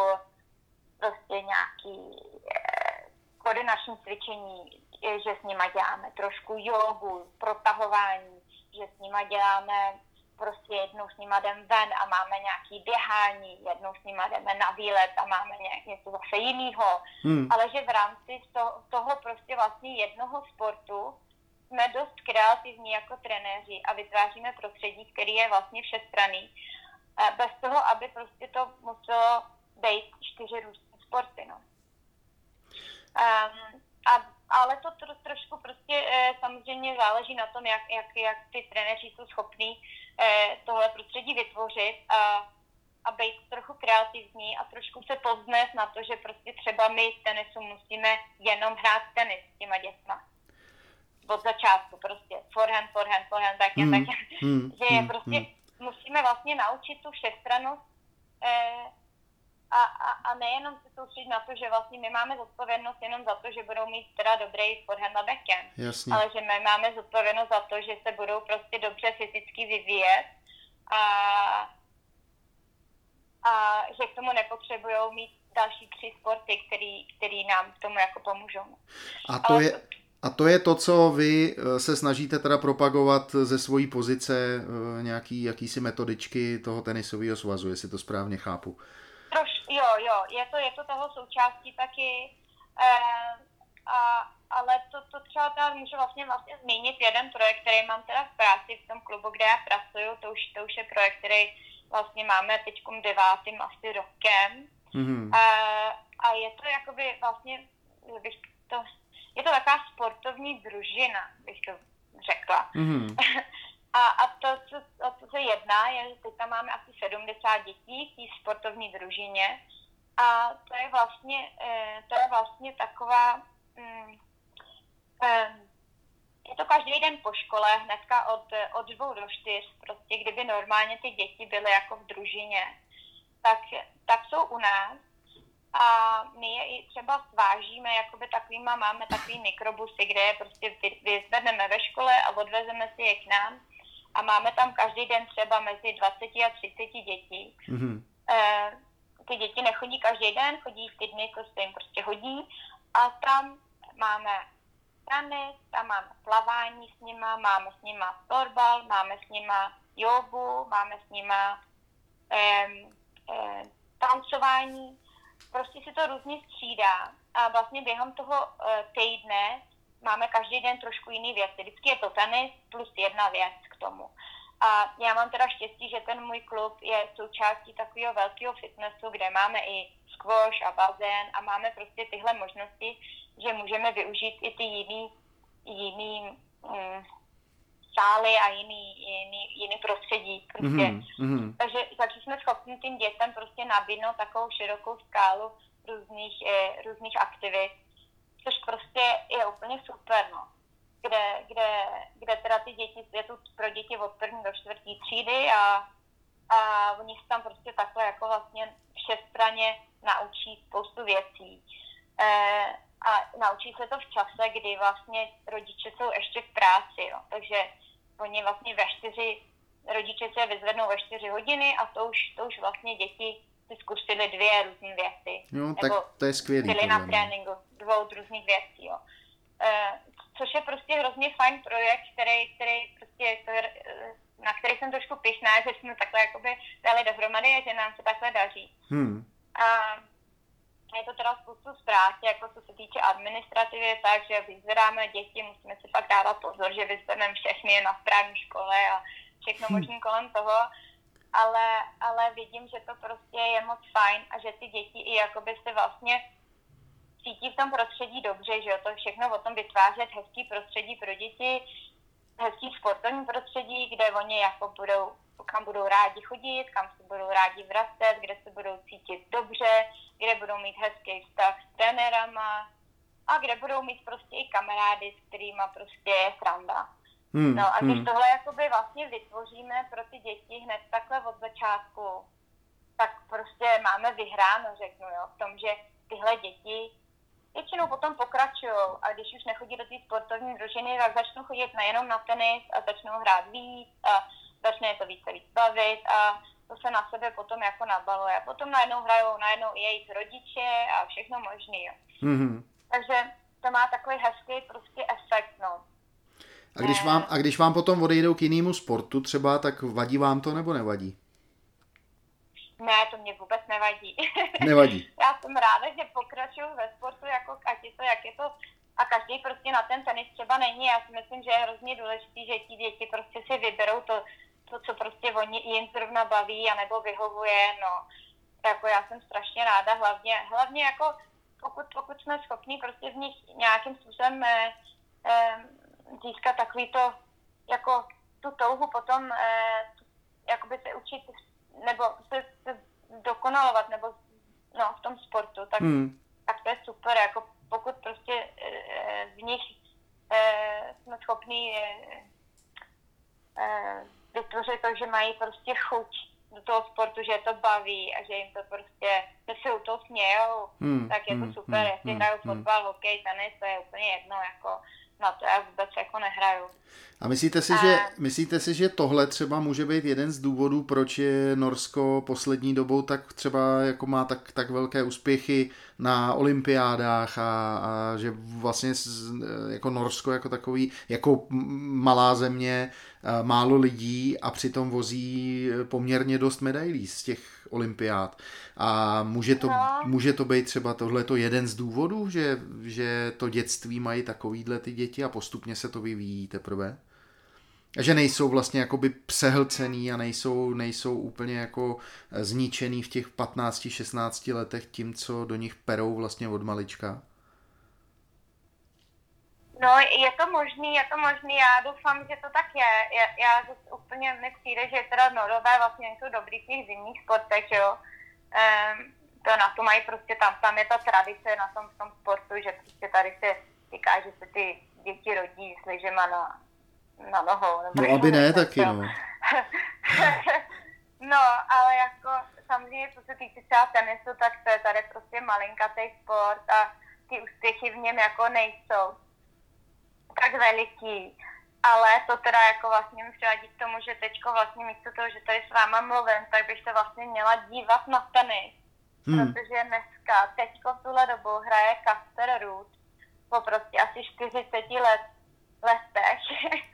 prostě nějaký eh, koordinační cvičení, že s nima děláme trošku jogu, protahování, že s nima děláme prostě jednou s nima jdem ven a máme nějaký běhání, jednou s nima jdeme na výlet a máme nějak něco zase jinýho, hmm. ale že v rámci to, toho prostě vlastně jednoho sportu jsme dost kreativní jako trenéři a vytváříme prostředí, který je vlastně všestranný, bez toho, aby prostě to muselo být čtyři různé sporty, no. Um, a, ale to tro, trošku prostě samozřejmě záleží na tom, jak, jak, jak ty trenéři jsou schopní eh, tohle prostředí vytvořit a, a být trochu kreativní a trošku se povznést na to, že prostě třeba my v tenisu musíme jenom hrát tenis s těma dětma. Od začátku prostě, forehand, forehand, forehand, tak jen, mm, tak jen, mm, že je mm, prostě, mm. musíme vlastně naučit tu všestrannost eh, a, a, a nejenom se soustředit na to, že vlastně my máme zodpovědnost jenom za to, že budou mít teda dobrý forehand a backhand, jasně. ale že my máme zodpovědnost za to, že se budou prostě dobře fyzicky vyvíjet a, a že k tomu nepotřebujou mít další tři sporty, který, který nám k tomu jako pomůžou. A to ale, je... A to je to, co vy se snažíte teda propagovat ze svojí pozice nějaký jakýsi metodičky toho tenisového svazu, jestli to správně chápu. Troš, jo, jo, je to, je to toho součástí taky, eh, a, ale to, to třeba teda můžu vlastně, vlastně zmínit jeden projekt, který mám teda v práci v tom klubu, kde já pracuju, to už, to už je projekt, který vlastně máme teďkom devátým asi rokem mm-hmm. eh, a je to jakoby vlastně, bych to... Je to taková sportovní družina, bych to řekla. Mm. A, a to, co, o co se jedná, je, že teď tam máme asi sedmdesát dětí v té sportovní družině. A to je vlastně, to je vlastně taková... Mm, je to každý den po škole, hnedka od, od dvou do čtyř. Prostě kdyby normálně ty děti byly jako v družině, tak, tak jsou u nás. A my je i třeba svážíme, jakoby takovýma, máme takový mikrobusy, kde je prostě vyzvedneme ve škole a odvezeme si je k nám. A máme tam každý den třeba mezi dvacet a třicet dětí. Mm-hmm. E, ty děti nechodí každý den, chodí v ty dny, co se jim prostě hodí. A tam máme tenis, tam máme plavání s nima, máme s nima florbal, máme s nima jogu, máme s nima e, e, tancování. Prostě si to různě střídá a vlastně během toho týdne máme každý den trošku jiný věci. Vždycky je to tenis plus jedna věc k tomu. A já mám teda štěstí, že ten můj klub je součástí takového velkého fitnessu, kde máme i squash a bazén a máme prostě tyhle možnosti, že můžeme využít i ty jiný, jiný mm, sály a jiný, jiný, jiný prostředí. Prostě. Mm-hmm. Takže, takže jsme schopni tím dětem prostě nabídnout takovou širokou skálu různých, eh, různých aktivit. což prostě je úplně super, no. Kde, kde, kde teda ty děti, je to pro děti od první do čtvrtý třídy a, a oni se tam prostě takhle jako vlastně všestranně naučí spoustu věcí. E, a naučí se to v čase, kdy vlastně rodiče jsou ještě v práci, no. Takže oni vlastně ve čtyři, rodiče se vyzvednou ve čtyři hodiny a to už, to už vlastně děti si zkusili dvě různé věci. No, tak nebo to je skvělý. Byli na tréninku dvou různých věcí, jo. E, což je prostě hrozně fajn projekt, který, který prostě, na který jsem trošku pyšná, že jsme takhle jakoby dali dohromady a že nám se takhle daří. Hmm. A je to teda spoustu z práce, jako co se týče administrativy, takže vyzvedáme děti, musíme si pak dávat pozor, že vyzvedeme všechny na správné škole a všechno hmm. možný kolem toho, ale, ale vidím, že to prostě je moc fajn a že ty děti i jakoby se vlastně cítí v tom prostředí dobře, že jo, to všechno o tom vytvářet hezký prostředí pro děti, hezký sportovní prostředí, kde oni jako budou, kam budou rádi chodit, kam se budou rádi vracet, kde se budou cítit dobře, kde budou mít hezký vztah s trenérama a kde budou mít prostě i kamarády, s kterýma prostě je sranda. Hmm, no a když hmm. tohle jakoby vlastně vytvoříme pro ty děti hned takhle od začátku, tak prostě máme vyhráno, řeknu, jo, v tom, že tyhle děti většinou potom pokračují a když už nechodí do té sportovní družiny, tak začnou chodit nejenom na tenis a začnou hrát víc a začne to více víc bavit a to se na sebe potom jako nabaluje. A potom najednou hrajou najednou i jejich rodiče a všechno možný. Mm-hmm. Takže to má takový hezký prostě efekt, no. A když, vám, a když vám potom odejdou k jinému sportu třeba, tak vadí vám to nebo nevadí? Ne, to mě vůbec nevadí. Nevadí. Já jsem ráda, že pokračuju ve sportu, jako ať je to, jak je to. A každý prostě na ten tenis třeba není. Já si myslím, že je hrozně důležitý, že ti děti prostě si vyberou to, to co prostě oni jim zrovna baví, anebo vyhovuje, no. Jako já jsem strašně ráda, hlavně, hlavně jako pokud, pokud jsme schopni prostě z nich nějakým způsobem eh, eh, získat takový to, jako tu touhu potom eh, jakoby se učit nebo se, se dokonalovat, nebo no, v tom sportu, tak, hmm. tak to je super, jako pokud prostě e, v nich e, jsme schopni e, e, vytvořit to, že mají prostě chuť do toho sportu, že je to baví a že jim to prostě, že se u toho smějou, hmm. tak je to super, hmm. jestli hmm. hrajou fotbal, hokej, tenis, to je úplně jedno, jako na to já vůbec jako nehraju. A myslíte si, a... že, myslíte si, že tohle třeba může být jeden z důvodů, proč je Norsko poslední dobou tak třeba jako má tak, tak velké úspěchy na olympiádách a, a že vlastně jako Norsko jako takový, jako malá země, málo lidí a přitom vozí poměrně dost medailí z těch olympiád. A může to, no. může to být třeba tohleto jeden z důvodů, že, že to dětství mají takovýhle ty děti a postupně se to vyvíjí teprve? A že nejsou vlastně jakoby přehlcený a nejsou, nejsou úplně jako zničený v těch patnácti šestnácti letech tím, co do nich perou vlastně od malička? No, je to možný, je to možný, já doufám, že to tak je. Já, já úplně mi přijde, že teda Norové vlastně jsou dobrý v těch zimních sportech, jo. Ehm, to na to mají prostě tam, tam je ta tradice na tom, v tom sportu, že prostě tady se říká, že se ty děti rodí s lyžema na, na nohou. No, aby ne, taky, no. No, ale jako samozřejmě, co se týče třeba tenisu, tak to je tady prostě malinkatej sport a ty úspěchy v něm jako nejsou tak veliký, ale to teda jako vlastně mi přivádí k tomu, že teďko vlastně místo toho, že tady s váma mluvím, tak bych se vlastně měla dívat na tenis, hmm. protože dneska, teďko v tuhle dobu hraje Casper Ruud po prostě asi čtyřiceti let, letech.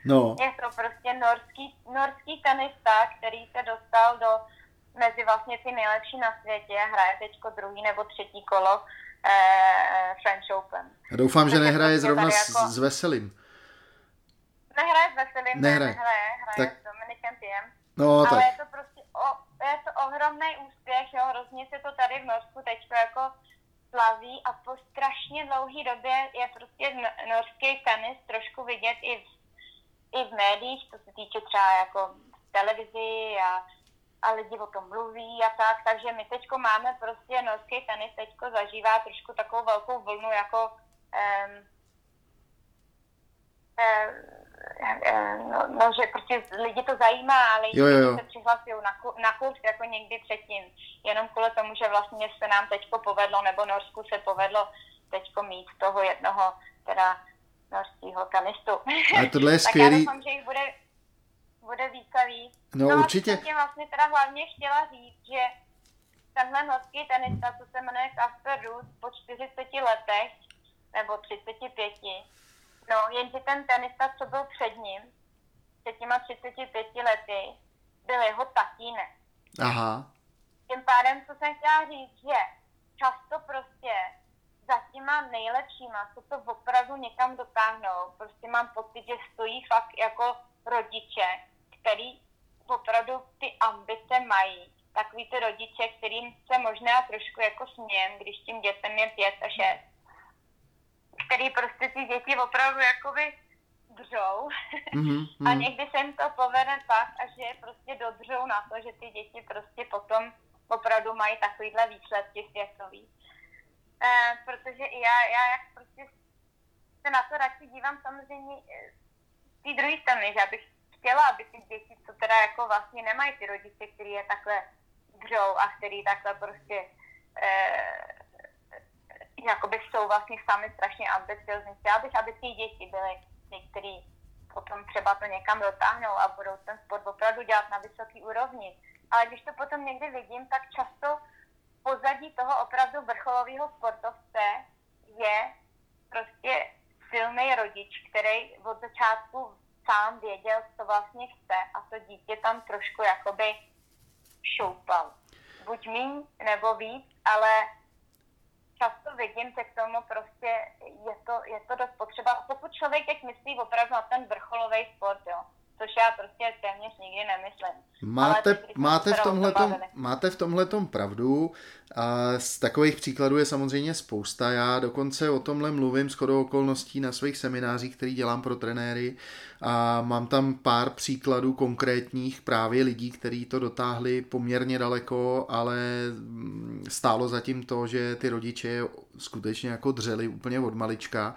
No. Je to prostě norský, norský tenista, který se dostal do mezi vlastně ty nejlepší na světě, hraje teďko druhý nebo třetí kolo French Open. Já doufám, že nehraje zrovna jako... s Veselým. Nehraje s Veselým, nehraje, nehraje, hraje tak... s Dominikem Thiem. No, ale tak. je to prostě o, je to ohromný úspěch, jo, hrozně se to tady v Norsku teďko jako slaví a po strašně dlouhý době je prostě norský tenis trošku vidět i v, i v médiích, co se týče třeba jako televizi a a lidi o tom mluví a tak, takže my teďko máme prostě norský tenis teďko zažívá trošku takovou velkou vlnu jako um, um, no, no, že prostě lidi to zajímá, ale jo, jo, jo. se přihlasují na, na kurz jako někdy předtím. Jenom kvůli tomu, že vlastně se nám teďko povedlo, nebo Norsku se povedlo teďko mít toho jednoho, teda norskýho tenistu. A tohle je skvělý. Já doufám, že jich bude, bude víc a víc. No, no určitě. A vlastně, vlastně teda hlavně chtěla říct, že tenhle norský tenista, co se jmenuje Casper Ruud, po čtyřiceti letech, nebo třiceti pěti, no jenže ten tenista, co byl před ním, před těma třiceti pěti lety, byl jeho tatínek. Aha. Tím pádem, co jsem chtěla říct, že často prostě za těma nejlepšíma, co to opravdu někam dotáhnou, prostě mám pocit, že stojí fakt jako rodiče, který opravdu ty ambice mají. Takový ty rodiče, kterým se možná trošku jako smějem, když tím dětem je pět a šest, který prostě ty děti opravdu jakoby dřou mm-hmm. a někdy se jim to povede pak a že je prostě dodřou na to, že ty děti prostě potom opravdu mají takovýhle výsledky světový. E, protože i já, já jak prostě se na to radši dívám samozřejmě z té druhé strany, že abych chtěla, aby ty děti, co teda jako vlastně nemají ty rodiče, který je takhle dřou a který takhle prostě e, jakoby jsou vlastně sami strašně ambiciozní. Chtěla bych, aby ty děti byly některý, potom třeba to někam dotáhnou a budou ten sport opravdu dělat na vysoký úrovni. Ale když to potom někdy vidím, tak často pozadí toho opravdu vrcholového sportovce je prostě silný rodič, který od začátku sám věděl, co vlastně chce a to dítě tam trošku jakoby šoupal. Buď míň nebo víc, ale často vidím, že k tomu prostě je to, je to dost potřeba. Pokud člověk teď myslí opravdu na ten vrcholový sport, jo, což já prostě téměř nikdy nemyslím. Máte, ty, máte, v tomhletom, máte v tomhletom pravdu. A z takových příkladů je samozřejmě spousta. Já dokonce o tomhle mluvím shodou okolností na svých seminářích, který dělám pro trenéry. A mám tam pár příkladů konkrétních právě lidí, kteří to dotáhli poměrně daleko, ale stálo zatím to, že ty rodiče skutečně jako dřeli úplně od malička.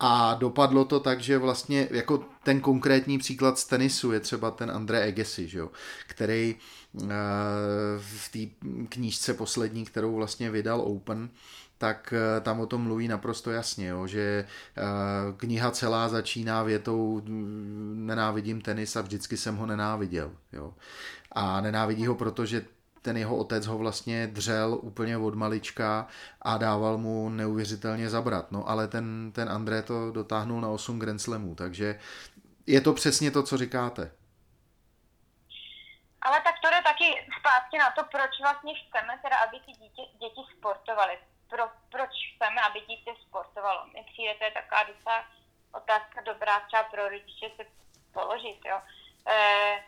A dopadlo to tak, že vlastně jako ten konkrétní příklad z tenisu je třeba ten Andre Agassi, že jo, který v té knížce poslední, kterou vlastně vydal Open, tak tam o tom mluví naprosto jasně, jo, že kniha celá začíná větou nenávidím tenis a vždycky jsem ho nenáviděl. Jo. A nenávidí ho, protože ten jeho otec ho vlastně dřel úplně od malička a dával mu neuvěřitelně zabrat. No ale ten, ten André to dotáhnul na osm Grand Slamů, takže je to přesně to, co říkáte. Ale tak to jde taky zpátky na to, proč vlastně chceme, teda, aby ty dítě, děti sportovaly. Pro, proč chceme, aby dítě sportovalo? Mně přijde, to je taková docela otázka dobrá třeba pro rodiče se položit, jo. E-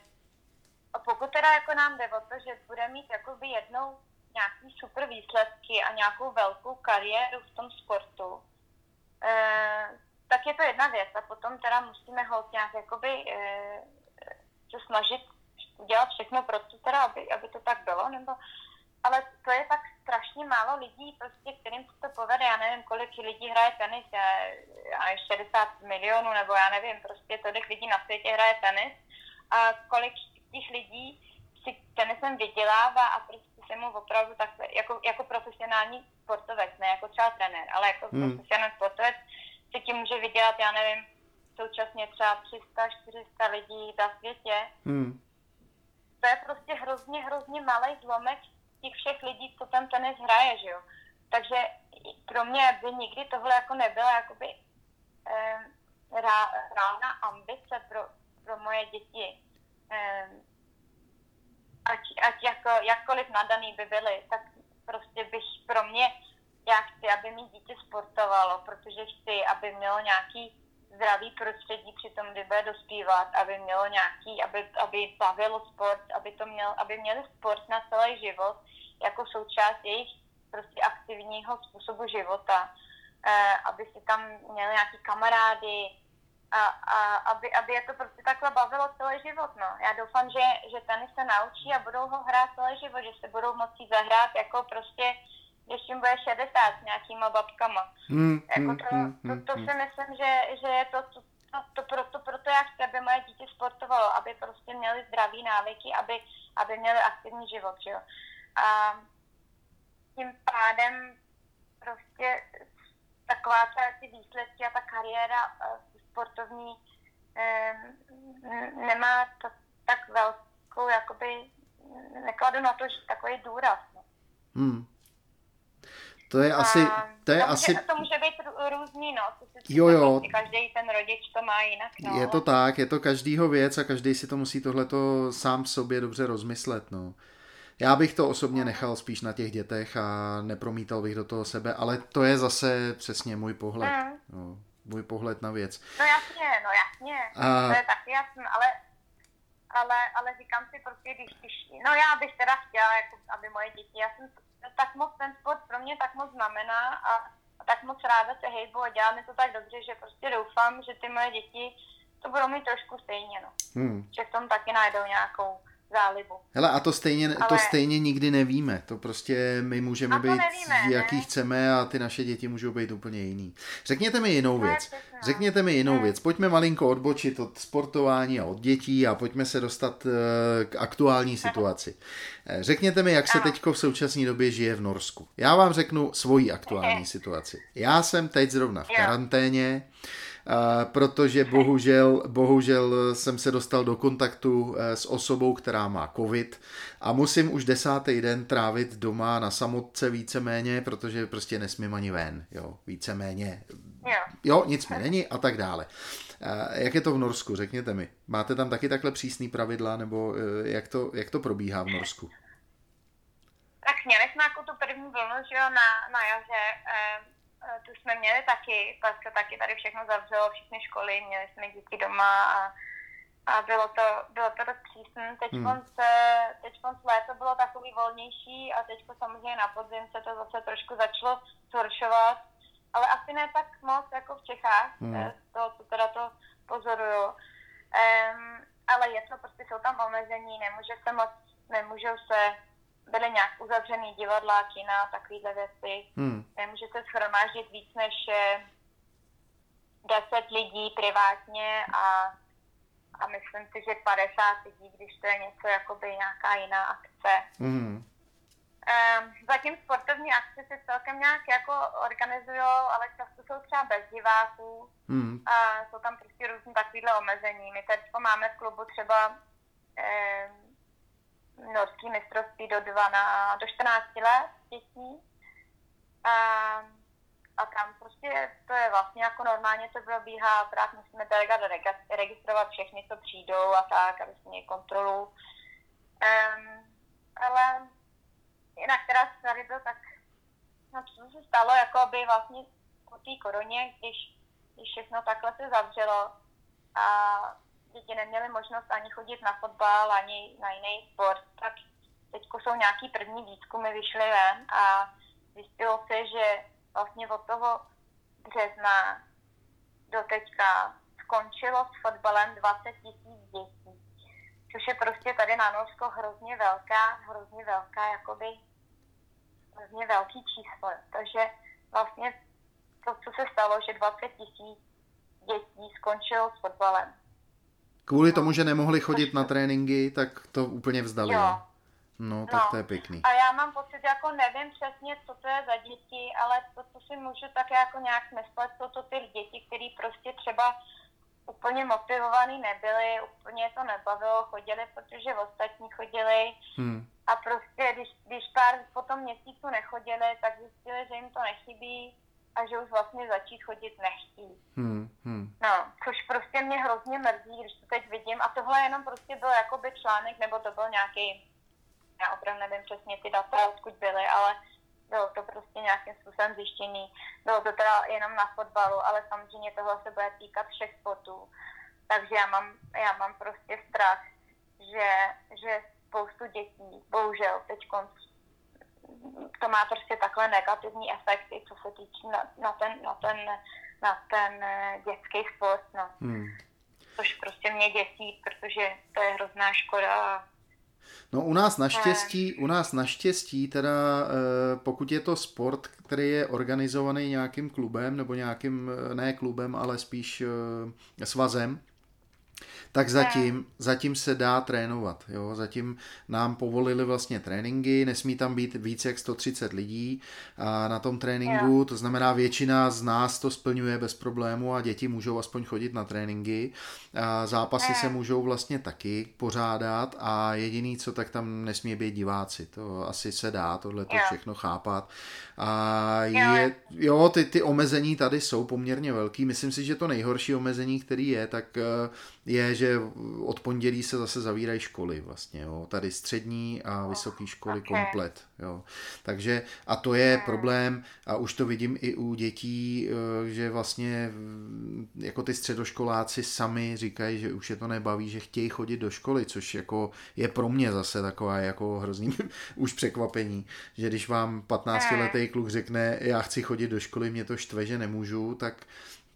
A pokud teda jako nám jde o to, že bude mít jakoby jednou nějaký super výsledky a nějakou velkou kariéru v tom sportu, e, tak je to jedna věc. A potom teda musíme holt nějak jakoby e, se snažit udělat všechno pro to teda, aby, aby to tak bylo. Nebo, ale to je tak strašně málo lidí, prostě, kterým se to povede. Já nevím, kolik lidí hraje tenis, já, já šedesát milionů, nebo já nevím, prostě tolik lidí na světě hraje tenis. A kolik těch lidí si tenisem vydělává a prostě se mu opravdu takhle, jako, jako profesionální sportovec, ne jako třeba trenér, ale jako hmm. profesionální sportovec se tím může vydělat, já nevím, současně třeba tři sta až čtyři sta lidí na světě. Hmm. To je prostě hrozně, hrozně malej zlomek těch všech lidí, co tam tenis hraje, že jo. Takže pro mě by nikdy tohle jako nebyla jakoby eh, rá, rána ambice pro, pro moje děti. Ať, ať jako, jakkoliv nadaný by byly, tak prostě bych pro mě, já chci, aby mi dítě sportovalo, protože chci, aby mělo nějaký zdravý prostředí při tom, kdy bude dospívat, aby mělo nějaký, aby, aby bavilo sport, aby to měl, aby měli sport na celý život jako součást jejich prostě aktivního způsobu života, aby si tam měli nějaký kamarády, a, a aby, aby je to prostě takhle bavilo celý život, no. Já doufám, že, že tenis se naučí a budou ho hrát celý život, že se budou moci zahrát jako prostě když jim bude šedesát s nějakýma babkama. Mm, jako to, mm, to, to si myslím, že, že je to, to, to, to, proto, proto já chci, aby moje dítě sportovalo, aby prostě měli zdravý návyky, aby, aby měli aktivní život, jo. A tím pádem prostě taková ta, ty výsledky a ta kariéra sportovní eh, nemá to tak velkou, jakoby nekladu na to, že takový důraz. No. Hmm. To je asi... To, je to, asi... Může, to může být různý, no. Jo, jo. Každý ten rodič to má jinak, no. Je to tak, je to každýho věc a každý si to musí tohleto sám v sobě dobře rozmyslet, no. Já bych to osobně nechal spíš na těch dětech a nepromítal bych do toho sebe, ale to je zase přesně můj pohled. Mm. No, můj pohled na věc. No jasně, no jasně. A... To je taky jasné, ale, ale, ale říkám si prostě, když, když... No já bych teda chtěla, jako, aby moje děti... Já jsem tak moc, ten sport pro mě tak moc znamená a, a tak moc ráda se hejbu a dělá mi to tak dobře, že prostě doufám, že ty moje děti to budou mít trošku stejně, no. Mm. Že v tom taky najdou nějakou... zálibu. Hele, a to stejně, ale... to stejně nikdy nevíme. To prostě my můžeme být, nevíme, jaký ne? chceme a ty naše děti můžou být úplně jiný. Řekněte mi jinou věc. Řekněte mi jinou věc. Pojďme malinko odbočit od sportování a od dětí a pojďme se dostat k aktuální situaci. Řekněte mi, jak se teďko v současné době žije v Norsku. Já vám řeknu svoji aktuální situaci. Já jsem teď zrovna v karanténě, protože bohužel, bohužel jsem se dostal do kontaktu s osobou, která má covid a musím už desátý den trávit doma na samotce víceméně, protože prostě nesmím ani ven, jo, víceméně, jo, nic mi není a tak dále. Jak je to v Norsku, řekněte mi, máte tam taky takhle přísný pravidla, nebo jak to, jak to probíhá v Norsku? Tak měli jsme jako tu první vlnu, že jo, na, na jaře, eh... tu jsme měli taky, pak se taky tady všechno zavřelo, všechny školy, měli jsme děti doma a, a bylo to, bylo to dost přísné. Teď hmm. konc léto bylo takový volnější a teď samozřejmě na podzim se to zase trošku začalo zhoršovat, ale asi ne tak moc jako v Čechách, hmm. z toho, co teda to pozoruju. Um, ale je to, prostě jsou tam omezení, nemůže se moc, nemůžou se... byly nějak uzavřený divadla, kina, takovýhle věci. Hmm. Nemůže se shromáždit víc než deset lidí privátně a, a myslím si, že padesát lidí, když to je něco jakoby nějaká jiná akce. Hmm. Um, zatím sportovní akce se celkem nějak jako organizujou, ale často jsou třeba bez diváků hmm. a jsou tam prostě různý takovýhle omezení. My teď máme v klubu třeba um, norský mistrovství do dvanáct, do čtrnáct let dětí a, a tam prostě to je vlastně jako normálně to probíhá, právě musíme teda registrovat všechny, co přijdou a tak, aby jsme měli kontrolu. Um, ale jinak teda tady byl tak, no co se stalo, jako by vlastně po té koroně, když, když všechno takhle se zavřelo a děti neměly možnost ani chodit na fotbal, ani na jiný sport, tak teď jsou nějaký první výzkumy vyšly ven a zjistilo se, že vlastně od toho března do teďka skončilo s fotbalem dvacet tisíc dětí, což je prostě tady na Norsko hrozně velká, hrozně velká, jakoby hrozně velký číslo, takže vlastně to, co se stalo, že dvacet tisíc dětí skončilo s fotbalem. Kvůli tomu, že nemohli chodit na tréninky, tak to úplně vzdali. Jo. No, tak no. To je pěkný. A já mám pocit, jako nevím přesně, co to je za děti, ale to, co si můžu také jako nějak myslet, jsou to ty děti, které prostě třeba úplně motivovaný nebyly, úplně to nebavilo, chodili, protože ostatní chodili. Hmm. A prostě, když, když pár potom měsíců nechodili, tak zjistili, že jim to nechybí a že už vlastně začít chodit nechtí. Hmm, hmm. No, což prostě mě hrozně mrzí, když to teď vidím. A tohle jenom prostě byl jakoby článek, nebo to byl nějaký, já opravdu nevím přesně ty data, odkud byly, ale bylo to prostě nějakým způsobem zjištění. Bylo to teda jenom na fotbalu, ale samozřejmě tohle se bude týkat všech sportů. Takže já mám, já mám prostě strach, že, že spoustu dětí, bohužel, teď konc. To má prostě takhle negativní efekty, co se týče na, na, ten, na, ten, na ten dětský sport, no. Hmm. Což prostě mě děsí, protože to je hrozná škoda a No u nás naštěstí, u nás naštěstí teda, pokud je to sport, který je organizovaný nějakým klubem, nebo nějakým, ne klubem, ale spíš svazem, tak zatím, zatím se dá trénovat. Jo? Zatím nám povolili vlastně tréninky, nesmí tam být víc jak sto třicet lidí a na tom tréninku, to znamená většina z nás to splňuje bez problému a děti můžou aspoň chodit na tréninky. A zápasy se můžou vlastně taky pořádat a jediný, co tak tam nesmí být diváci. To asi se dá tohle to všechno chápat. A je, jo, ty, ty omezení tady jsou poměrně velký. Myslím si, že to nejhorší omezení, který je, tak je, že od pondělí se zase zavírají školy vlastně, jo. Tady střední a vysoké školy okay. komplet, jo. Takže a to je problém a už to vidím i u dětí, že vlastně jako ty středoškoláci sami říkají, že už je to nebaví, že chtějí chodit do školy, což jako je pro mě zase taková jako hrozný už překvapení, že když vám patnáctiletý kluk řekne, já chci chodit do školy, mě to štve, že nemůžu, tak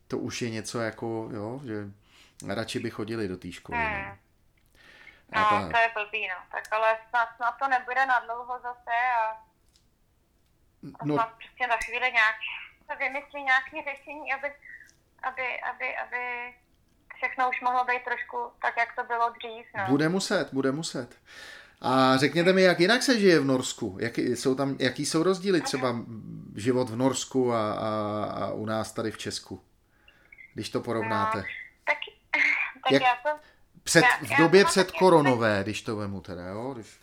to už je něco jako, jo, že radši by chodili do té školy. Hmm. No, ta... to je blbý, no. Tak ale snad, snad to nebude nadlouho zase a, a no. snad prostě za chvíli nějak vymyslí nějaké řešení, aby, aby, aby, aby všechno už mohlo být trošku tak, jak to bylo dřív. No. Bude muset, bude muset. A řekněte mi, jak jinak se žije v Norsku? Jak, jsou tam, jaký jsou rozdíly třeba život v Norsku a, a, a u nás tady v Česku? Když to porovnáte. No. Tak, tak jak já jsem... Před, já, v době já, před koronové, když to vemu teda, jo? Když...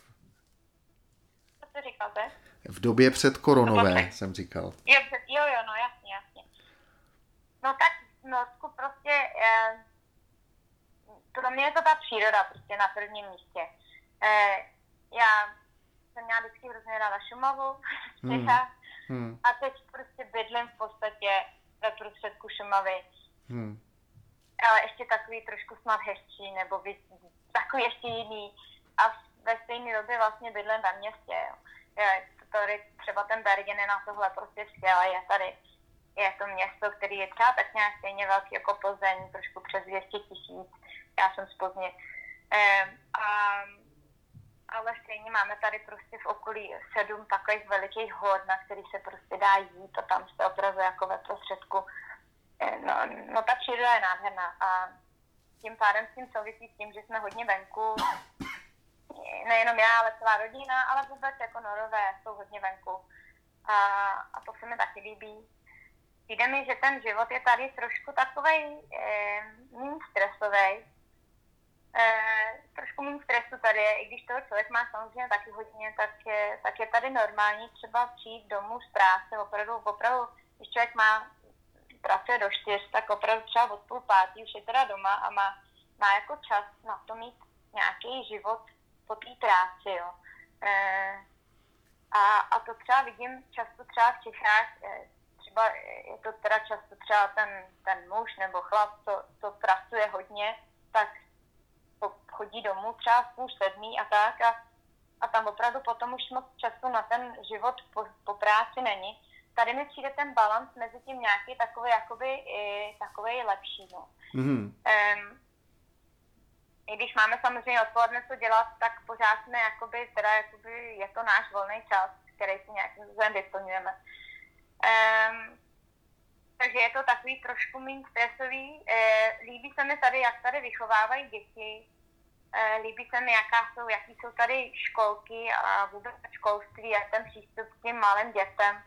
Co jsi říkal, te? V době před koronové před... jsem říkal. Jo, jo, jo, no jasně, jasně. No tak v Norsku prostě, eh, pro mě je to ta příroda prostě na prvním místě. Eh, já jsem měla vždycky hrozně ráda Šumavu, hmm. hmm. a teď prostě bydlím v podstatě ve prostředku Šumavy. Hmm. Ale ještě takový trošku snad hezčí, nebo víc, takový ještě jiný. A ve stejné době vlastně bydlím ve městě. Jo. Je, tady třeba ten Bergen je na tohle prostě skvělý. Je tady je to město, který je třeba tak nějak stejně velký jako Plzeň, trošku přes dvě stě tisíc. Já jsem z Plzně. E, a, ale stejně máme tady prostě v okolí sedm takových velikých hor, na který se prostě dá jít a tam se opravdu jako ve prostředku. No, no ta příroda je nádherná a tím pádem s tím souvisí s tím, že jsme hodně venku, nejenom já, ale celá rodina, ale vůbec jako Norové jsou hodně venku a, a to se mi taky líbí. Přijde mi, že ten život je tady trošku takovej eh, méně stresovej, eh, trošku méně stresu tady je, i když toho člověk má samozřejmě taky hodně, tak je, tak je tady normální třeba přijít domů z práce, opravdu, opravdu, když člověk má pracuje do čtyř, tak opravdu třeba od půl pátý už je teda doma a má, má jako čas na to mít nějaký život po té práci, jo. E, a, a to třeba vidím často třeba v Čechách, e, třeba je to teda často třeba ten, ten muž nebo chlap, co, co pracuje hodně, tak chodí domů třeba v půl sedmý a tak a, a tam opravdu potom už moc času na ten život po, po práci není. Tady mi přijde ten balans mezi tím nějaký takový, jakoby, takový lepší, no. Mm-hmm. Um, i když máme samozřejmě odpoledne co dělat, tak pořád jsme, jakoby, teda, jakoby, je to náš volný čas, který si nějakým způsobem vyplňujeme. Um, takže je to takový trošku méně stresový. Uh, líbí se mi tady, jak tady vychovávají děti. Uh, líbí se mi, jaká jsou, jaký jsou tady školky a vůbec školství, jak ten přístup k těm malým dětem.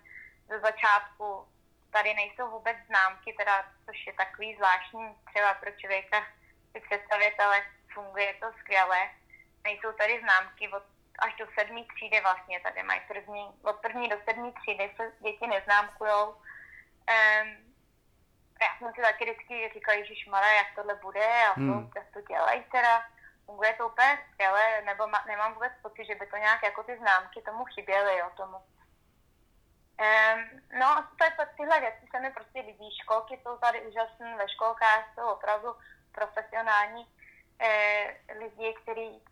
Ze začátku tady nejsou vůbec známky, teda, což je takový zvláštní třeba pro člověka, ty představitele funguje to skvěle. Nejsou tady známky od, až do sedmý třídy vlastně, tady mají první, od první do sedmý třídy se děti neznámkujou. Um, já jsem si taky vždycky říkala, ježišmarja, jak tohle bude a to, hmm. jak to dělají teda. Funguje to úplně skvěle, nebo ma, nemám vůbec pocit, že by to nějak jako ty známky tomu chyběly, jo, tomu. Um, no, to je to, tyhle věci se mi prostě líbí. Školky jsou tady úžasné, ve školkách jsou opravdu profesionální eh, lidi,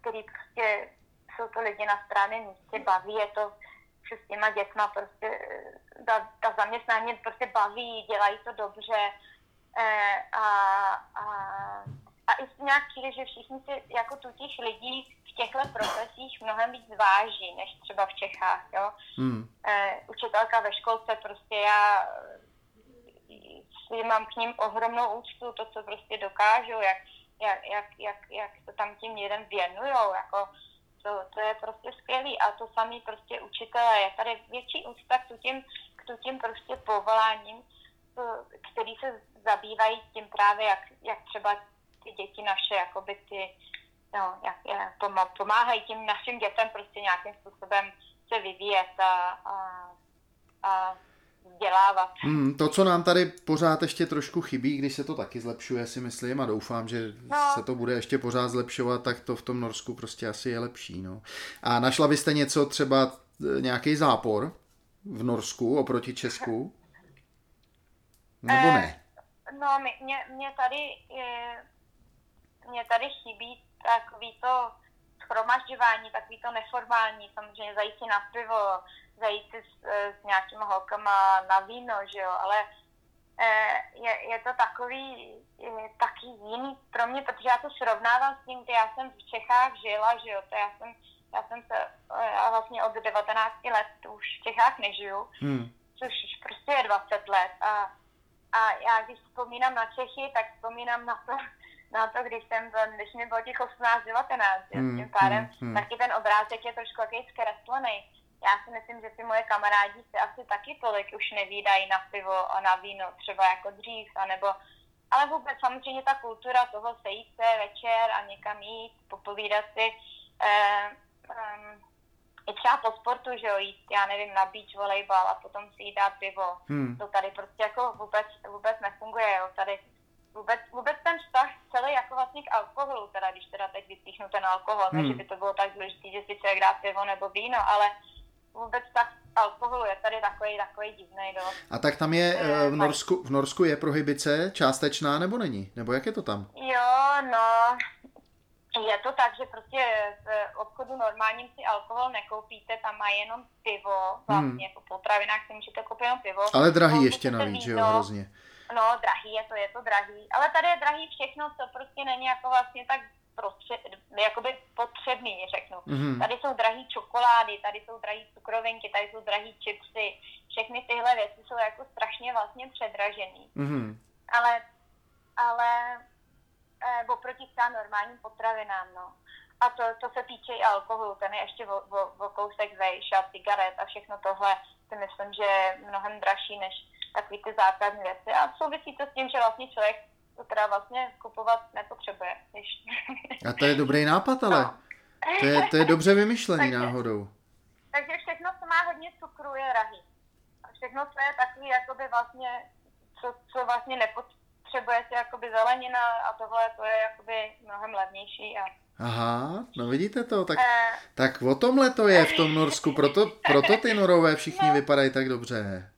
kteří prostě jsou to lidi na správném místě, baví je to s těma dětma, prostě ta, ta zaměstnání prostě baví, dělají to dobře eh, a, a a i nějak přijde, že všichni si jako tu těch lidí v těchto profesích mnohem víc váží, než třeba v Čechách, jo. Hmm. E, učitelka ve školce, prostě já mám k ním ohromnou úctu, to, co prostě dokážou, jak, jak, jak, jak, jak to tam tím lidem věnujou, jako to, to je prostě skvělý. A to samý prostě učitelé, je tady větší úcta k tím, k tím prostě povoláním, který se zabývají tím právě, jak, jak třeba ty děti naše, jakoby ty, no, jak, jak pomáhají tím našim dětem prostě nějakým způsobem se vyvíjet a, a, a vzdělávat. Hmm, to, co nám tady pořád ještě trošku chybí, když se to taky zlepšuje, si myslím, a doufám, že no. se to bude ještě pořád zlepšovat, tak to v tom Norsku prostě asi je lepší. No. A našla byste něco, třeba nějaký zápor v Norsku oproti Česku? Nebo ne? No, mě, mě, tady, mě tady chybí takový to shromažďování, takový to neformální, samozřejmě zajít si na pivo, zajít si s, s nějakýma holkama na víno, že jo, ale je, je to takový taky jiný pro mě, protože já to srovnávám s tím, kde já jsem v Čechách žila, že jo, to já jsem, já jsem se, já vlastně od devatenácti let už v Čechách nežiju, hmm. což prostě je dvacet let a A já když vzpomínám na Čechy, tak vzpomínám na to, na to když, jsem, když mi bylo těch osmnáct devatenáct, mm, tím pádem, mm, mm. taky ten obrázek je trošku takový zkreslený. Já si myslím, že ty moje kamarádi se asi taky tolik už nevídají na pivo a na víno, třeba jako dřív, anebo, ale vůbec samozřejmě ta kultura toho sejít se večer a někam jít, popovídat si, eh, eh, i třeba po sportu, že jo, jít, já nevím, na beach volejbal a potom si jít dát pivo. Hmm. To tady prostě jako vůbec, vůbec nefunguje, jo, tady vůbec, vůbec ten vztah celý jako vlastně k alkoholu, teda když teda teď vypíchnu ten alkohol, hmm. takže by to bylo tak důležité, že si člověk dá pivo nebo víno, ale vůbec tak alkoholu je tady takový, takový divnej, jo. A tak tam je, v Norsku, v Norsku je prohibice částečná, nebo není? Nebo jak je to tam? Jo, no... Je to tak, že prostě v obchodu normálním si alkohol nekoupíte, tam má jenom pivo, vlastně hmm. po potravinách si můžete koupit jenom pivo. Ale drahý koupíte ještě navíc, že jo, hrozně. No, drahý je to, je to drahý, ale tady je drahý všechno, co prostě není jako vlastně tak prostře- jakoby potřebný, řeknu. Hmm. Tady jsou drahý čokolády, tady jsou drahý cukrovinky, tady jsou drahý chipsy, všechny tyhle věci jsou jako strašně vlastně předražený. Hmm. Ale, ale... oproti třeba normálním potravinám, no. A to, to se týče i alkoholu, ten je ještě vo, vo, vo kousek vejš a cigaret a všechno tohle si myslím, že je mnohem dražší než takový ty základní věci. A souvisí to s tím, že vlastně člověk to teda vlastně kupovat nepotřebuje. Ještě. A to je dobrý nápad, ale. No. To, je, to je dobře vymyšlený takže, náhodou. Takže všechno, co má hodně cukru, je drahý. A všechno, co je takový, jakoby vlastně, co, co vlastně nepotřebuje, potřebuje se jakoby zelenina a tohle to je jakoby mnohem levnější. A... Aha, no vidíte to, tak, eh. tak o tomhle to je v tom Norsku, proto, proto ty Norové všichni no. vypadají tak dobře.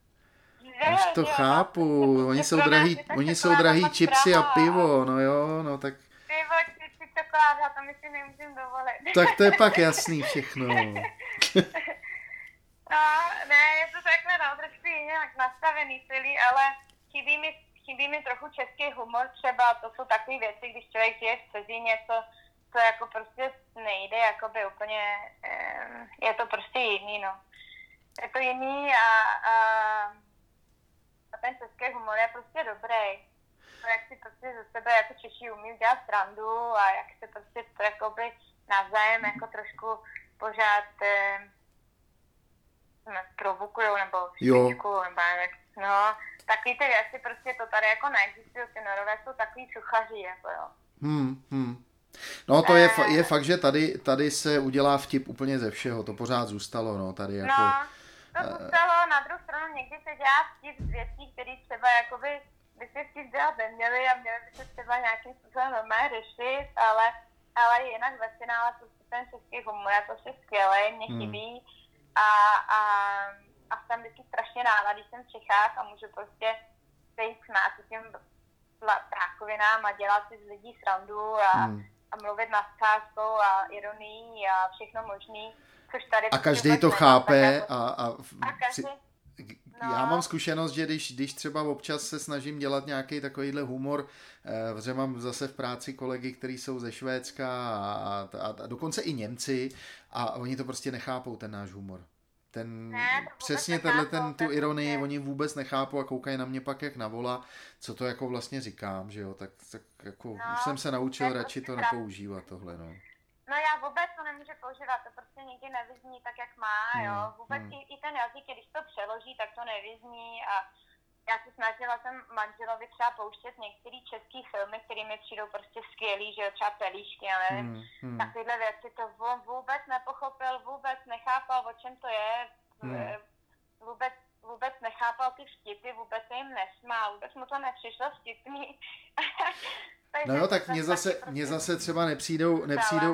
Už to jo, chápu, to, oni jsou drahý, oni jsou drahý čipsy a pivo, no jo, no tak... Pivo, čipsy, čokoláda, to my si nemůžeme dovolit. Tak to je pak jasný všechno. No, ne, je to takhle, no, trošku jinak nastavený celý, ale chybí mi Chybí mi trochu český humor třeba, to jsou takové věci, když člověk žije v cizině, to, to jako prostě nejde, jakoby úplně, je to prostě jiný, no. Je to jiný a, a, a ten český humor je prostě dobrý. To, jak si prostě ze sebe jako Češi umí udělat srandu a jak se prostě to jakoby navzájem jako trošku pořád eh, provokujou nebo špičku, nebo jak, no. Takový ty věci prostě to tady jako neexistují, ty Norové jsou takový suchaři, jako jo. Hmm, hmm. No to je, fa- je fakt, že tady, tady se udělá vtip úplně ze všeho, to pořád zůstalo, no, tady jako... No, to zůstalo, na druhou stranu někdy se dělá vtip z věcí, které třeba jakoby by se vtip dělat neměli a měli by se třeba nějakým způsobem normálně řešit, ale, ale jinak ve finále prostě ten český humor, to je skvělé, mě chybí hmm. a... a... A jsem vždycky strašně ráda, když jsem v Čechách a můžu prostě se jít smát s těm prákovinám a dělat si z lidí srandu a, hmm. a mluvit nad sázkou a ironií a všechno možný, což tady... A každý to chápe a, a, a každý... No. Já mám zkušenost, že když, když třeba občas se snažím dělat nějaký takovýhle humor, protože mám zase v práci kolegy, kteří jsou ze Švédska a, a, a dokonce i Němci, a oni to prostě nechápou, ten náš humor. Ten, ne, přesně tenhle, ten, tu ironii oni vůbec nechápou a koukají na mě pak jak na vola, co to jako vlastně říkám, že jo, tak, tak jako no, už jsem se naučil radši to nepoužívat tohle, no. No já vůbec to nemůžu používat, to prostě nikdy nevyzní tak, jak má, hmm. jo, vůbec hmm. i, i ten jazyk, když to přeloží, tak to nevyzní a já se snažila jsem manželovi třeba pouštět některé české filmy, které mi přijdou prostě skvělý, že jo, třeba Pelíšky, já nevím, hmm, hmm. takovéhle věci, to on vůbec nepochopil, vůbec nechápal, o čem to je, hmm. vůbec, vůbec nechápal ty vtipy, vůbec se jim nesmál, vůbec mu to nepřišlo vtipný. No jo, tak mě zase, mě zase třeba nepřijdou, nepřijdou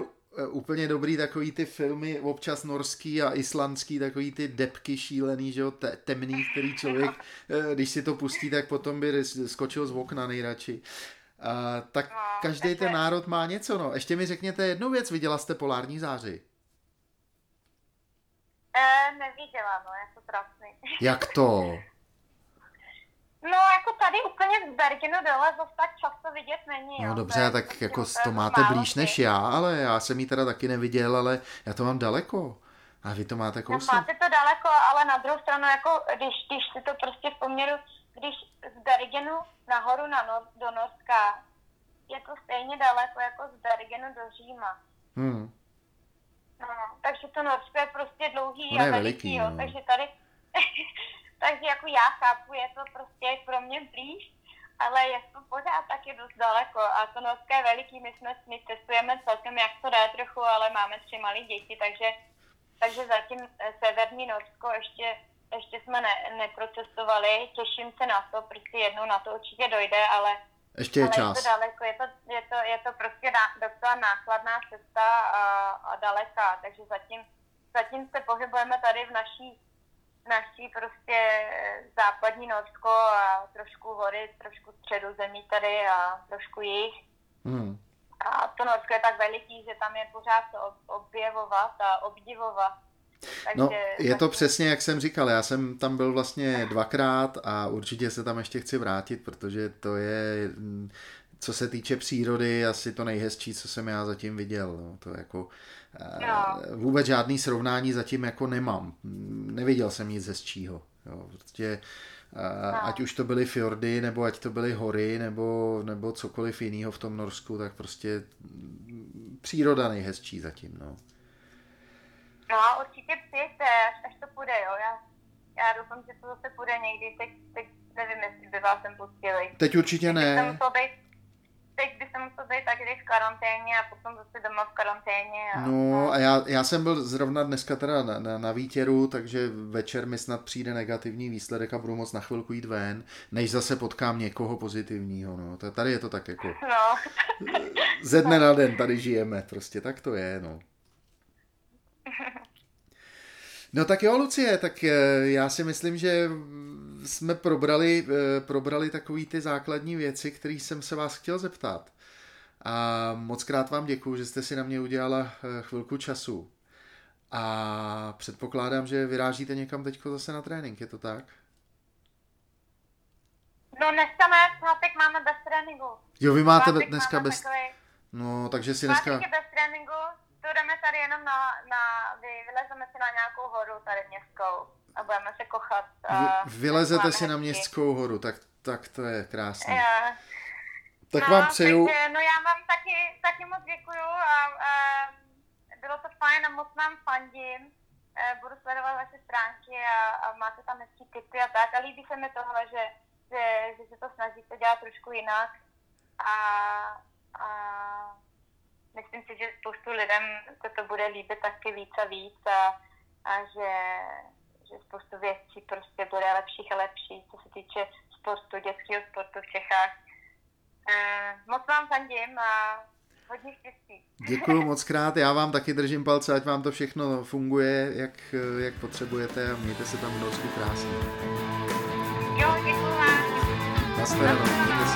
úplně dobrý takový ty filmy, občas norský a islandský, takový ty depky šílený, že jo, te, temný, který člověk, když si to pustí, tak potom by skočil z okna nejradši. A, tak no, každý ještě... ten národ má něco, no. Ještě mi řekněte jednu věc, viděla jste Polární záři? E, neviděla, no, je to trapný. Jak to? No, jako tady úplně v Bergenu dole zase tak často vidět není. No jo, dobře, tak prostě jako to máte blíž než já, ale já jsem ji teda taky neviděl, ale já to mám daleko. A vy to máte kousek. No, máte to daleko, ale na druhou stranu, jako když, když si to prostě v poměru, když z Bergenu nahoru na nor, do Norska, je to stejně daleko jako z Bergenu do Říma. Hmm. No, takže to Norsko je prostě dlouhý a veliký, jo, no. Takže tady... Takže jako já chápu, je to prostě pro mě blíž, ale je to pořád taky dost daleko a to Norsko je veliký, my jsme, my cestujeme celkem jak to jde trochu, ale máme tři malé děti, takže, takže zatím severní Norsko ještě, ještě jsme ne, neprocestovali, těším se na to, prostě jednou na to určitě dojde, ale ještě je, ale čas. Je to daleko, je to, je to, je to prostě ná, docela nákladná cesta a, a daleká, takže zatím, zatím se pohybujeme tady v naší naší prostě západní Norsko a trošku hory, trošku středozemí tady a trošku jih. Hmm. A to Norsko je tak veliký, že tam je pořád objevovat a obdivovat. Takže no, je to přesně, jak jsem říkal, já jsem tam byl vlastně dvakrát a určitě se tam ještě chci vrátit, protože to je, co se týče přírody, asi to nejhezčí, co jsem já zatím viděl. No, to jako... No. Vůbec žádný srovnání zatím jako nemám. Neviděl jsem nic hezčího. Jo, protože no. Ať už to byly fjordy, nebo ať to byly hory, nebo, nebo cokoliv jiného v tom Norsku, tak prostě příroda nejhezčí zatím. No, no určitě přijďte, až to půjde. Jo. Já, já doufám, že to zase půjde někdy. Teď, teď nevím, jestli by vás sem pustili. Teď určitě ne. Teď by se musel být taky v karanténě a potom zase doma v karanténě. A... No a já, já jsem byl zrovna dneska teda na, na, na výtěru, takže večer mi snad přijde negativní výsledek a budu moc na chvilku jít ven, než zase potkám někoho pozitivního. No. Tady je to tak jako no. Ze dne na den tady žijeme, prostě tak to je, no. No tak jo, Lucie, tak já si myslím, že jsme probrali, probrali takový ty základní věci, které jsem se vás chtěl zeptat. A moc krát vám děkuju, že jste si na mě udělala chvilku času. A předpokládám, že vyrážíte někam teďko zase na trénink, je to tak? No dneska ne, pátek máme bez tréninku. Jo, vy máte pátek dneska bez... Takový... No, takže si dneska... Pátek je bez tréninku, to jdeme tady jenom na... na... Vylezeme si na nějakou horu tady městskou. A budeme se kochat. A vylezete si na městskou horu, tak, tak to je krásné. Yeah. Tak no, vám přeju. Takže, no já vám taky, taky moc děkuju a, a bylo to fajn a moc vám fandím. A budu sledovat vaše stránky a, a máte tam hezký tipy a tak. A líbí se mi tohle, že, že, že se to snažíte dělat trošku jinak. A, a myslím si, že spoustu lidem to, to bude líbit taky víc a víc a, a že... že spoustu věcí prostě bude lepších a lepší, co se týče sportu, dětského sportu v Čechách. E, moc vám fandím a hodně štěstí. Děkuju moc krát, já vám taky držím palce, ať vám to všechno funguje, jak, jak potřebujete a mějte se tam v Norsku krásně. Jo, děkuju vám. Naschledanou.